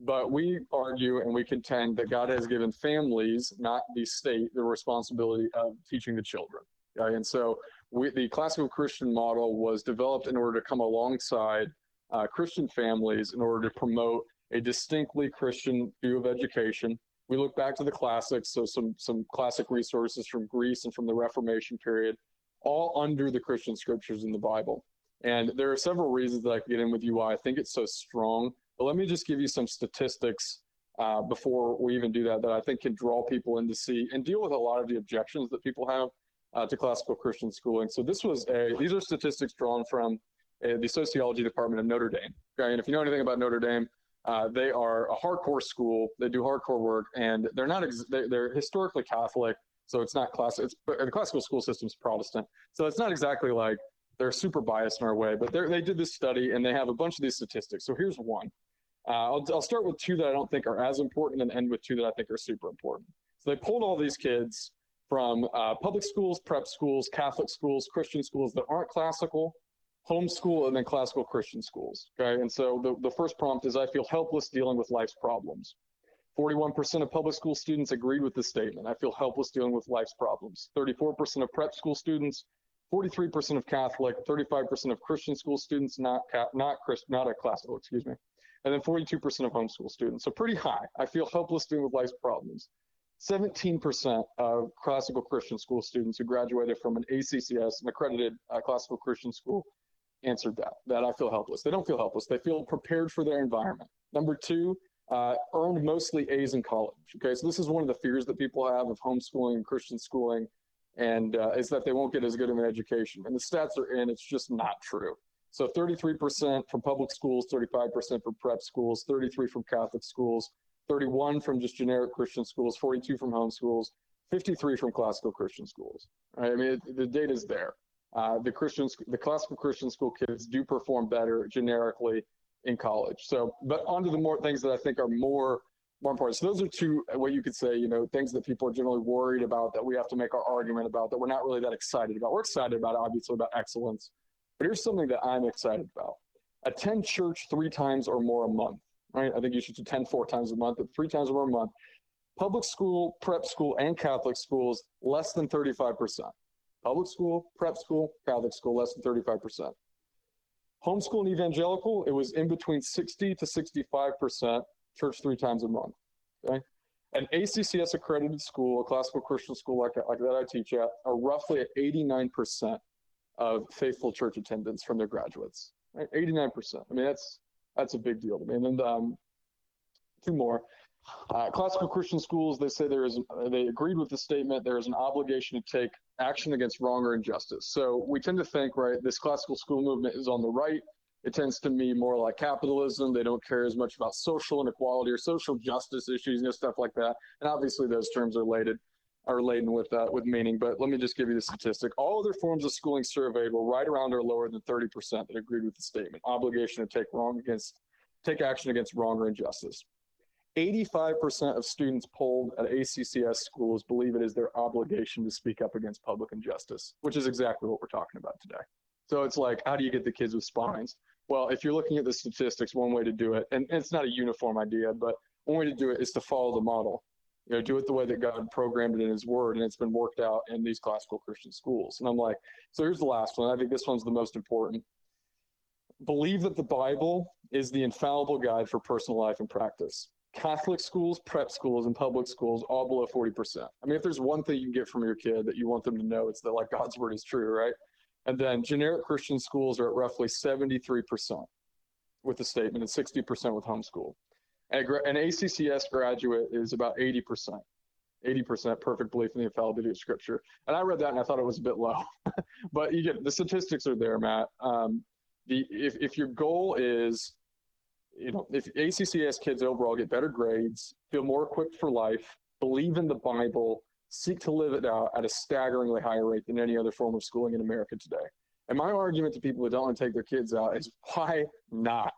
But we argue and we contend that God has given families, not the state, the responsibility of teaching the children. Okay? And so we, the classical Christian model was developed in order to come alongside uh, Christian families in order to promote a distinctly Christian view of education. We look back to the classics, so some some classic resources from Greece and from the Reformation period, all under the Christian scriptures in the Bible. And there are several reasons that I could get in with you why I think it's so strong. But let me just give you some statistics uh, before we even do that, that I think can draw people in to see and deal with a lot of the objections that people have uh, to classical Christian schooling. So this was a, these are statistics drawn from uh, the sociology department of Notre Dame. Okay, and if you know anything about Notre Dame, Uh, they are a hardcore school. They do hardcore work, and they're not. Ex- they're historically Catholic, so it's not classic. It's the classical school system's Protestant, so it's not exactly like they're super biased in our way. But they they did this study, and they have a bunch of these statistics. So here's one. Uh, I'll I'll start with two that I don't think are as important, and end with two that I think are super important. So they pulled all these kids from uh, public schools, prep schools, Catholic schools, Christian schools that aren't classical, homeschool, and then classical Christian schools, okay? And so the, the first prompt is, I feel helpless dealing with life's problems. forty-one percent of public school students agreed with this statement. I feel helpless dealing with life's problems. thirty-four percent of prep school students, forty-three percent of Catholic, thirty-five percent of Christian school students, not not Christ, not a classical, excuse me. And then forty-two percent of homeschool students. So pretty high. I feel helpless dealing with life's problems. seventeen percent of classical Christian school students who graduated from an A C C S, an accredited uh, classical Christian school, answered that, that I feel helpless. They don't feel helpless. They feel prepared for their environment. Number two, uh, earned mostly A's in college. Okay, so this is one of the fears that people have of homeschooling and Christian schooling, and uh, is that they won't get as good of an education. And the stats are in, it's just not true. So thirty-three percent from public schools, thirty-five percent from prep schools, thirty-three percent from Catholic schools, thirty-one percent from just generic Christian schools, forty-two percent from home schools, fifty-three percent from classical Christian schools. Right? I mean, it, the data's there. Uh, the Christian, the classical Christian school kids do perform better generically in college. So, but onto the more things that I think are more, more important. So those are two, what you could say, you know, things that people are generally worried about that we have to make our argument about that we're not really that excited about. We're excited about, obviously, about excellence, but here's something that I'm excited about. Attend church three times or more a month, right? I think you should attend four times a month, but three times or more a month. Public school, prep school, and Catholic schools, less than thirty-five percent. Public school, prep school, Catholic school, less than thirty-five percent. Homeschool and evangelical, it was in between sixty to sixty-five percent, church three times a month, okay? An A C C S accredited school, a classical Christian school like, like that I teach at, are roughly at eighty-nine percent of faithful church attendance from their graduates, right? eighty-nine percent. I mean, that's that's a big deal to me. And then um, two more. Uh, classical Christian schools, they say there is, they agreed with the statement, there is an obligation to take action against wrong or injustice. So we tend to think, right, this classical school movement is on the right. It tends to be more like capitalism. They don't care as much about social inequality or social justice issues, you know, stuff like that. And obviously those terms are related, are laden with uh, with meaning, but let me just give you the statistic. All other forms of schooling surveyed were right around or lower than thirty percent that agreed with the statement, obligation to take wrong against, take action against wrong or injustice. eighty-five percent of students polled at A C C S schools believe it is their obligation to speak up against public injustice, which is exactly what we're talking about today. So it's like, how do you get the kids with spines? Well, if you're looking at the statistics, one way to do it, and it's not a uniform idea, but one way to do it is to follow the model. You know, do it the way that God programmed it in his word, and it's been worked out in these classical Christian schools. And I'm like, so here's the last one. I think this one's the most important. Believe that the Bible is the infallible guide for personal life and practice. Catholic schools, prep schools, and public schools, all below forty percent. I mean, if there's one thing you can get from your kid that you want them to know, it's that, like, God's word is true, right? And then generic Christian schools are at roughly seventy-three percent with the statement and sixty percent with homeschool. And an A C C S graduate is about eighty percent. eighty percent perfect belief in the infallibility of Scripture. And I read that and I thought it was a bit low. But you get, the statistics are there, Matt. Um, the if, if your goal is... You know, if A C C S kids overall get better grades, feel more equipped for life, believe in the Bible, seek to live it out at a staggeringly higher rate than any other form of schooling in America today. And my argument to people who don't want to take their kids out is, why not?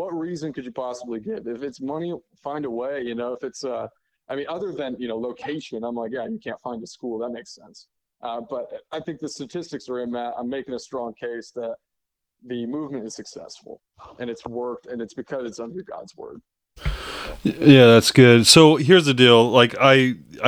What reason could you possibly give? If it's money, find a way. You know, if it's, uh, I mean, other than, you know, location, I'm like, yeah, you can't find a school. That makes sense. Uh, but I think the statistics are in that. I'm making a strong case that the movement is successful and it's worked, and it's because it's under God's word. Yeah, that's good. So here's the deal. Like I,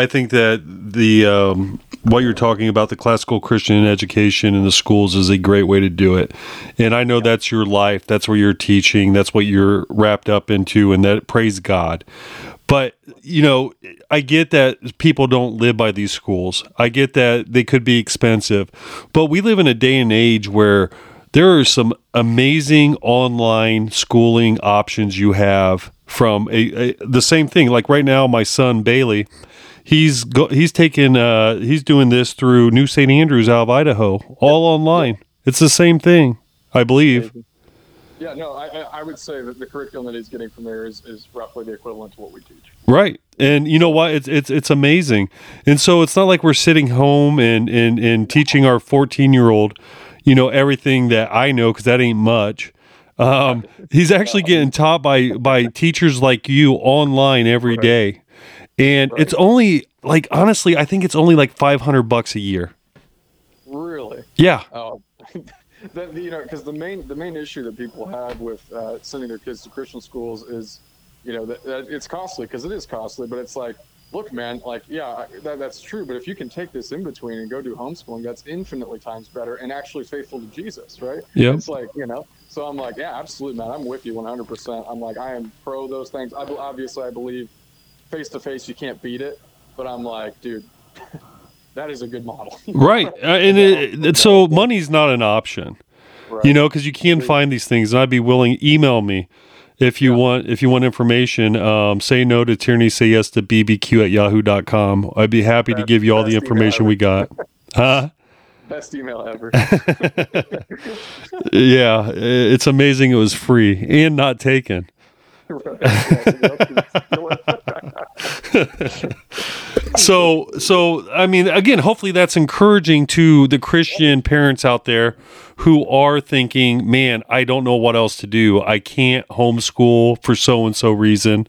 I think that the, um, what you're talking about, the classical Christian education in the schools is a great way to do it. And I know yeah. that's your life. That's where you're teaching. That's what you're wrapped up into, and that, praise God. But, you know, I get that people don't live by these schools. I get that they could be expensive. But we live in a day and age where there are some amazing online schooling options you have from a, a, the same thing. Like right now, my son, Bailey, he's go, he's taking, uh, he's doing this through New Saint Andrews out of Idaho, all online. It's the same thing, I believe. Yeah, no, I, I would say that the curriculum that he's getting from there is, is roughly the equivalent to what we teach. Right. And you know what? It's it's it's amazing. And so it's not like we're sitting home and, and, and teaching our fourteen-year-old, you know, everything that I know, because that ain't much. Um, he's actually getting taught by, by teachers like you online every right. day. And right. it's only, like, honestly, I think it's only like five hundred bucks a year. Really? Yeah. Oh. That, you know, because the main the main issue that people have with uh, sending their kids to Christian schools is, you know, that, that it's costly, because it is costly. But it's like, look, man, like, yeah, that, that's true. But if you can take this in between and go do homeschooling, that's infinitely times better and actually faithful to Jesus, right? Yeah. It's like, you know, so I'm like, yeah, absolutely, man. I'm with you one hundred percent. I'm like, I am pro those things. I, obviously, I believe face to face you can't beat it. But I'm like, dude. That is a good model. Right. Uh, and it, it, so money's not an option, right. you know, because you can find these things. And I'd be willing, email me if you yeah. want if you want information. Um, say no to tyranny, say yes to B B Q at yahoo dot com. I'd be happy that's to give you all the information we got. Huh? Best email ever. Yeah. It's amazing it was free and not taken. so so I mean, again, hopefully that's encouraging to the Christian parents out there who are thinking, man, I don't know what else to do. I can't homeschool for so and so reason.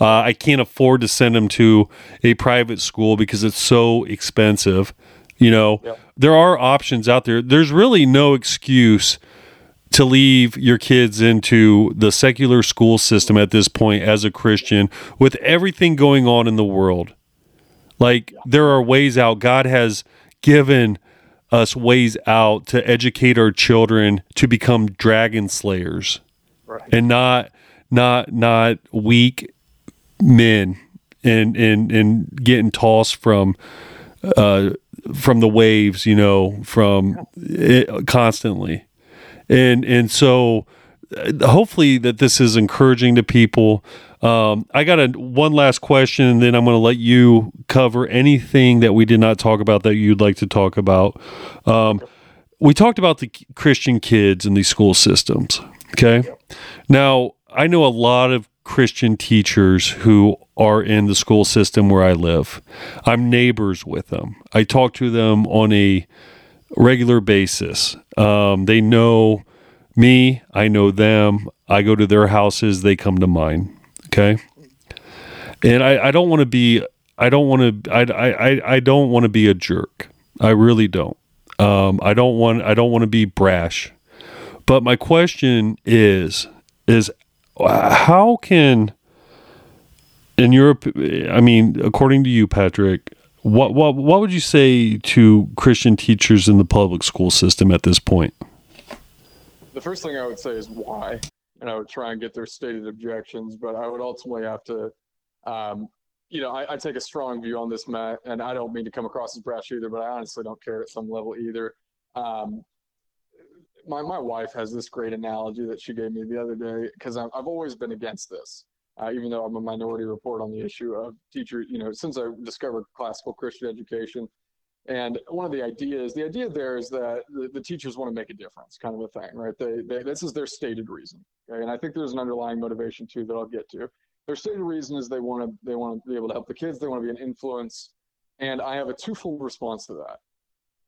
uh, I can't afford to send them to a private school because it's so expensive. You know, yep. there are options out there. There's really no excuse to leave your kids into the secular school system at this point as a Christian with everything going on in the world. Like, there are ways out. God has given us ways out to educate our children to become dragon slayers right. and not not not weak men and and and getting tossed from uh from the waves, you know, from it, constantly. And and so hopefully that this is encouraging to people. Um, I got a, one last question, and then I'm going to let you cover anything that we did not talk about that you'd like to talk about. Um, we talked about the Christian kids in these school systems, okay? Now, I know a lot of Christian teachers who are in the school system where I live. I'm neighbors with them. I talk to them on a regular basis. Um, they know me. I know them. I go to their houses. They come to mine. Okay. And I, I don't want to be, I don't want to, I, I, I don't want to be a jerk. I really don't. Um, I don't want, I don't want to be brash, but my question is, is how can, in your, I mean, according to you, Patrick, What what what would you say to Christian teachers in the public school system at this point? The first thing I would say is why, and I would try and get their stated objections, but I would ultimately have to, um, you know, I, I take a strong view on this, Matt, and I don't mean to come across as brash either, but I honestly don't care at some level either. Um, my my wife has this great analogy that she gave me the other day, because I've always been against this. Uh, even though I'm a minority report on the issue of teacher, you know, since I discovered classical Christian education. And one of the ideas, the idea there is that the, the teachers want to make a difference, kind of a thing, right? They, they this is their stated reason. Okay? And I think there's an underlying motivation too that I'll get to. Their stated reason is they want to, they want to be able to help the kids. They want to be an influence. And I have a twofold response to that.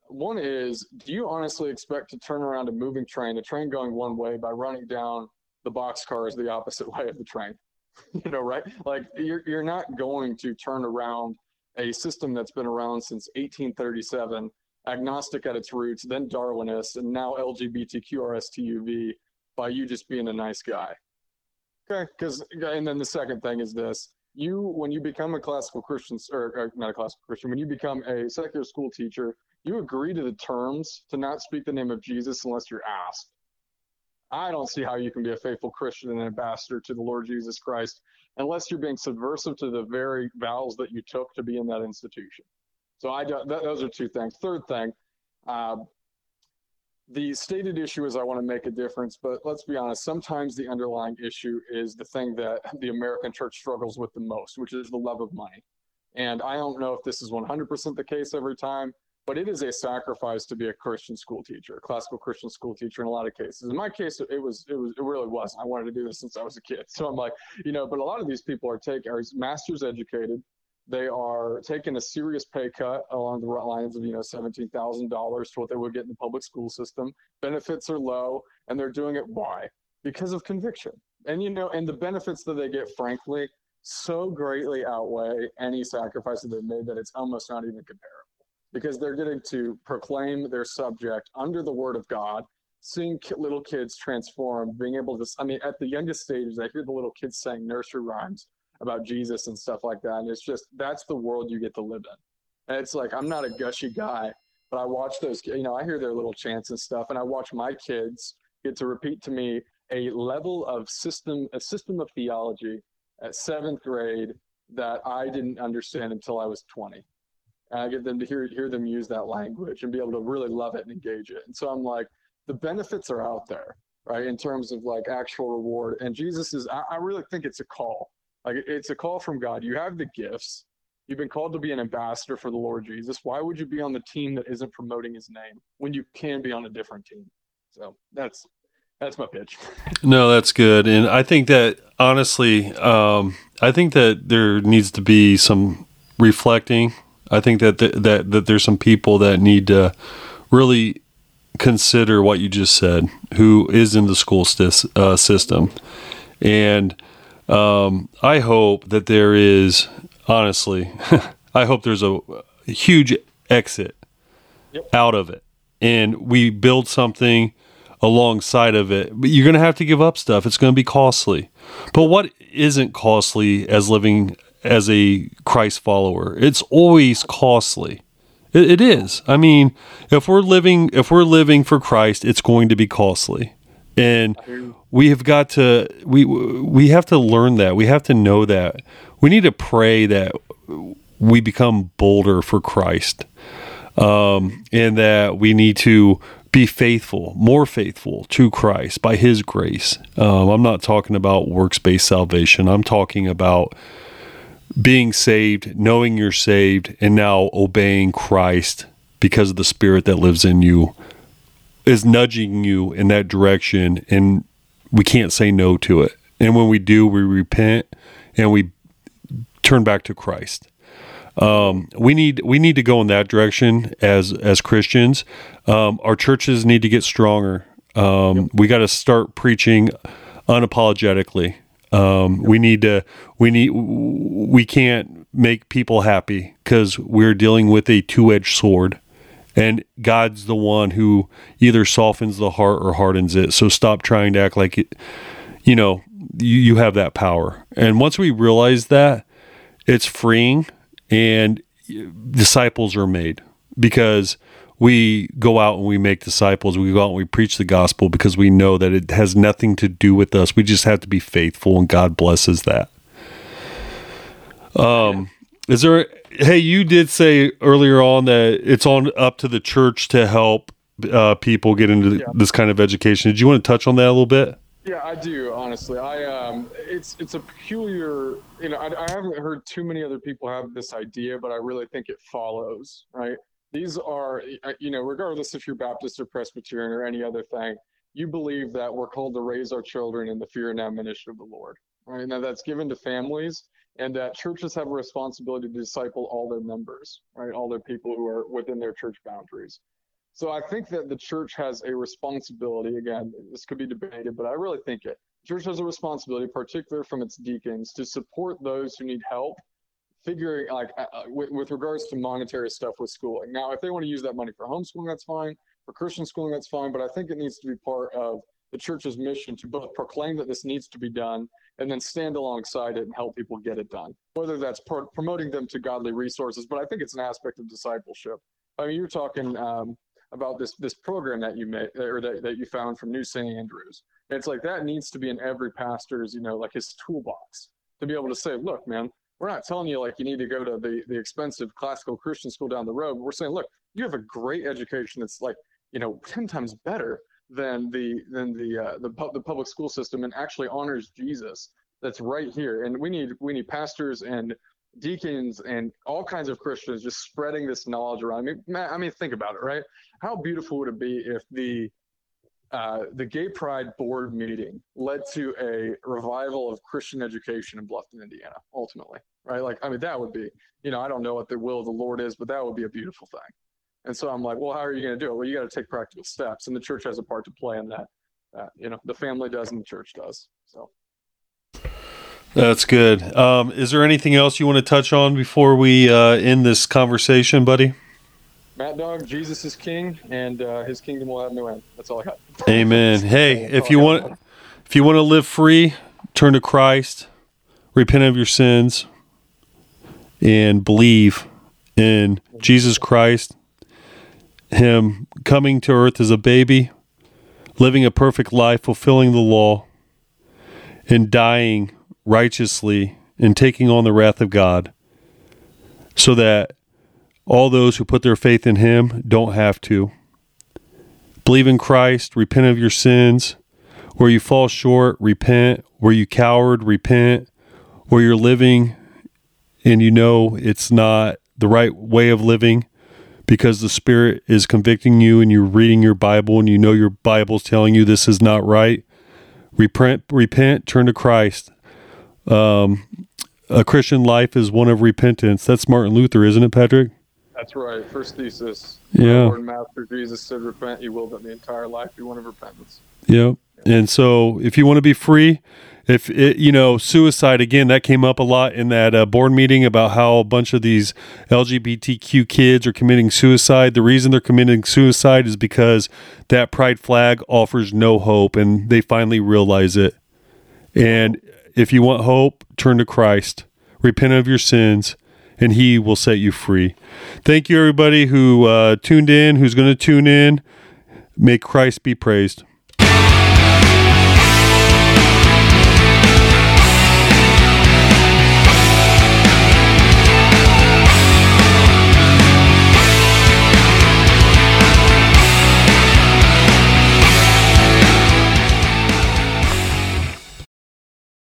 One is, do you honestly expect to turn around a moving train, a train going one way, by running down the boxcars the opposite way of the train? You know, right? Like, you're you're not going to turn around a system that's been around since eighteen thirty-seven, agnostic at its roots, then Darwinist, and now L G B T Q R S T U V by you just being a nice guy. Okay, because and then the second thing is this: you, when you become a classical Christian, or, or not a classical Christian, when you become a secular school teacher, you agree to the terms to not speak the name of Jesus unless you're asked. I don't see how you can be a faithful Christian and ambassador to the Lord Jesus Christ unless you're being subversive to the very vows that you took to be in that institution. So I do, that, those are two things. Third thing, uh, the stated issue is I want to make a difference, but let's be honest, sometimes the underlying issue is the thing that the American church struggles with the most, which is the love of money. And I don't know if this is one hundred percent the case every time, but it is a sacrifice to be a Christian school teacher, a classical Christian school teacher in a lot of cases. In my case, it was, it was, it really wasn't. I wanted to do this since I was a kid. So I'm like, you know, but a lot of these people are take are master's educated. They are taking a serious pay cut along the lines of, you know, seventeen thousand dollars to what they would get in the public school system. Benefits are low, and they're doing it. Why? Because of conviction. And, you know, and the benefits that they get, frankly, so greatly outweigh any sacrifice that they've made that it's almost not even comparable. Because they're getting to proclaim their subject under the word of God, seeing ki- little kids transformed, being able to, I mean, at the youngest stages, I hear the little kids saying nursery rhymes about Jesus and stuff like that. And it's just, that's the world you get to live in. And it's like, I'm not a gushy guy, but I watch those, you know, I hear their little chants and stuff. And I watch my kids get to repeat to me a level of system, a system of theology at seventh grade that I didn't understand until I was twenty. And I get them to hear hear them use that language and be able to really love it and engage it. And so I'm like, the benefits are out there, right, in terms of like actual reward. And Jesus is, I, I really think it's a call. Like it's a call from God. You have the gifts. You've been called to be an ambassador for the Lord Jesus. Why would you be on the team that isn't promoting his name when you can be on a different team? So that's that's my pitch. No, that's good. And I think that honestly, um, I think that there needs to be some reflecting. I think that, th- that that there's some people that need to really consider what you just said, who is in the school stis- uh, system. And um, I hope that there is, honestly, I hope there's a, a huge exit yep. out of it. And we build something alongside of it. But you're going to have to give up stuff. It's going to be costly. But what isn't costly as living as a Christ follower? It's always costly. It, it is. I mean, if we're living, if we're living for Christ, it's going to be costly. And we have got to, we, we have to learn that. We have to know that. We need to pray that we become bolder for Christ. Um, and that we need to be faithful, more faithful to Christ by his grace. Um, I'm not talking about works-based salvation. I'm talking about being saved, knowing you're saved, and now obeying Christ because of the Spirit that lives in you is nudging you in that direction, and we can't say no to it. And when we do, we repent and we turn back to Christ. Um, we need we need to go in that direction as as Christians. Um, our churches need to get stronger. Um, yep. We got to start preaching unapologetically. Um, we need to, we need, we can't make people happy because we're dealing with a two-edged sword, and God's the one who either softens the heart or hardens it. So stop trying to act like, it, you know, you, you have that power. And once we realize that, it's freeing and disciples are made because we go out and we make disciples. We go out and we preach the gospel because we know that it has nothing to do with us. We just have to be faithful, and God blesses that. Um, is there? Hey, you did say earlier on that it's on up to the church to help uh, people get into yeah. this kind of education. Did you want to touch on that a little bit? Yeah, I do. Honestly, I um, it's it's a peculiar. You know, I, I haven't heard too many other people have this idea, but I really think it follows, right? These are, you know, regardless if you're Baptist or Presbyterian or any other thing, you believe that we're called to raise our children in the fear and admonition of the Lord, right? Now that's given to families, and that churches have a responsibility to disciple all their members, right? All their people who are within their church boundaries. So I think that the church has a responsibility, again, this could be debated, but I really think it. Church has a responsibility, particularly from its deacons, to support those who need help figuring like uh, with, with regards to monetary stuff with schooling. Now, if they want to use that money for homeschooling, that's fine. For Christian schooling, that's fine. But I think it needs to be part of the church's mission to both proclaim that this needs to be done and then stand alongside it and help people get it done, whether that's pro- promoting them to godly resources. But I think it's an aspect of discipleship. I mean, you're talking um, about this this program that you made or that, that you found from New Saint Andrews. And it's like that needs to be in every pastor's, you know, like his toolbox to be able to say, look, man, we're not telling you like you need to go to the, the expensive classical Christian school down the road. We're saying, look, you have a great education that's like, you know, ten times better than the than the uh, the, pu- the public school system, and actually honors Jesus. That's right here. And we need we need pastors and deacons and all kinds of Christians just spreading this knowledge around. I mean, man, I mean, think about it, right? How beautiful would it be if the uh, the Gay Pride board meeting led to a revival of Christian education in Bluffton, Indiana, ultimately, right? Like, I mean, that would be, you know, I don't know what the will of the Lord is, but that would be a beautiful thing. And so I'm like, well, how are you going to do it? Well, you got to take practical steps, and the church has a part to play in that. Uh, you know, the family does, and the church does. So that's good. Um, is there anything else you want to touch on before we uh, end this conversation, buddy? Matt Dog, Jesus is King, and uh, His kingdom will have no end. That's all I got. Amen. Hey, if you want, if you want to live free, turn to Christ, repent of your sins, and believe in Jesus Christ. Him coming to earth as a baby, living a perfect life, fulfilling the law, and dying righteously and taking on the wrath of God, so that all those who put their faith in Him don't have to. Believe in Christ, repent of your sins. Where you fall short, repent. Where you cowered, repent. Where you're living and you know it's not the right way of living, because the Spirit is convicting you and you're reading your Bible and you know your Bible's telling you this is not right. Repent, repent, turn to Christ. Um, a Christian life is one of repentance. That's Martin Luther, isn't it, Patrick? That's right. First thesis. Yeah. Our Lord and Master Jesus said, repent, you will, but the entire life be one of repentance. Yep. Yeah. And so if you want to be free, if it, you know, suicide, again, that came up a lot in that uh, board meeting about how a bunch of these L G B T Q kids are committing suicide. The reason they're committing suicide is because that pride flag offers no hope, and they finally realize it. And if you want hope, turn to Christ, repent of your sins, and He will set you free. Thank you, everybody who uh, tuned in, who's going to tune in. May Christ be praised.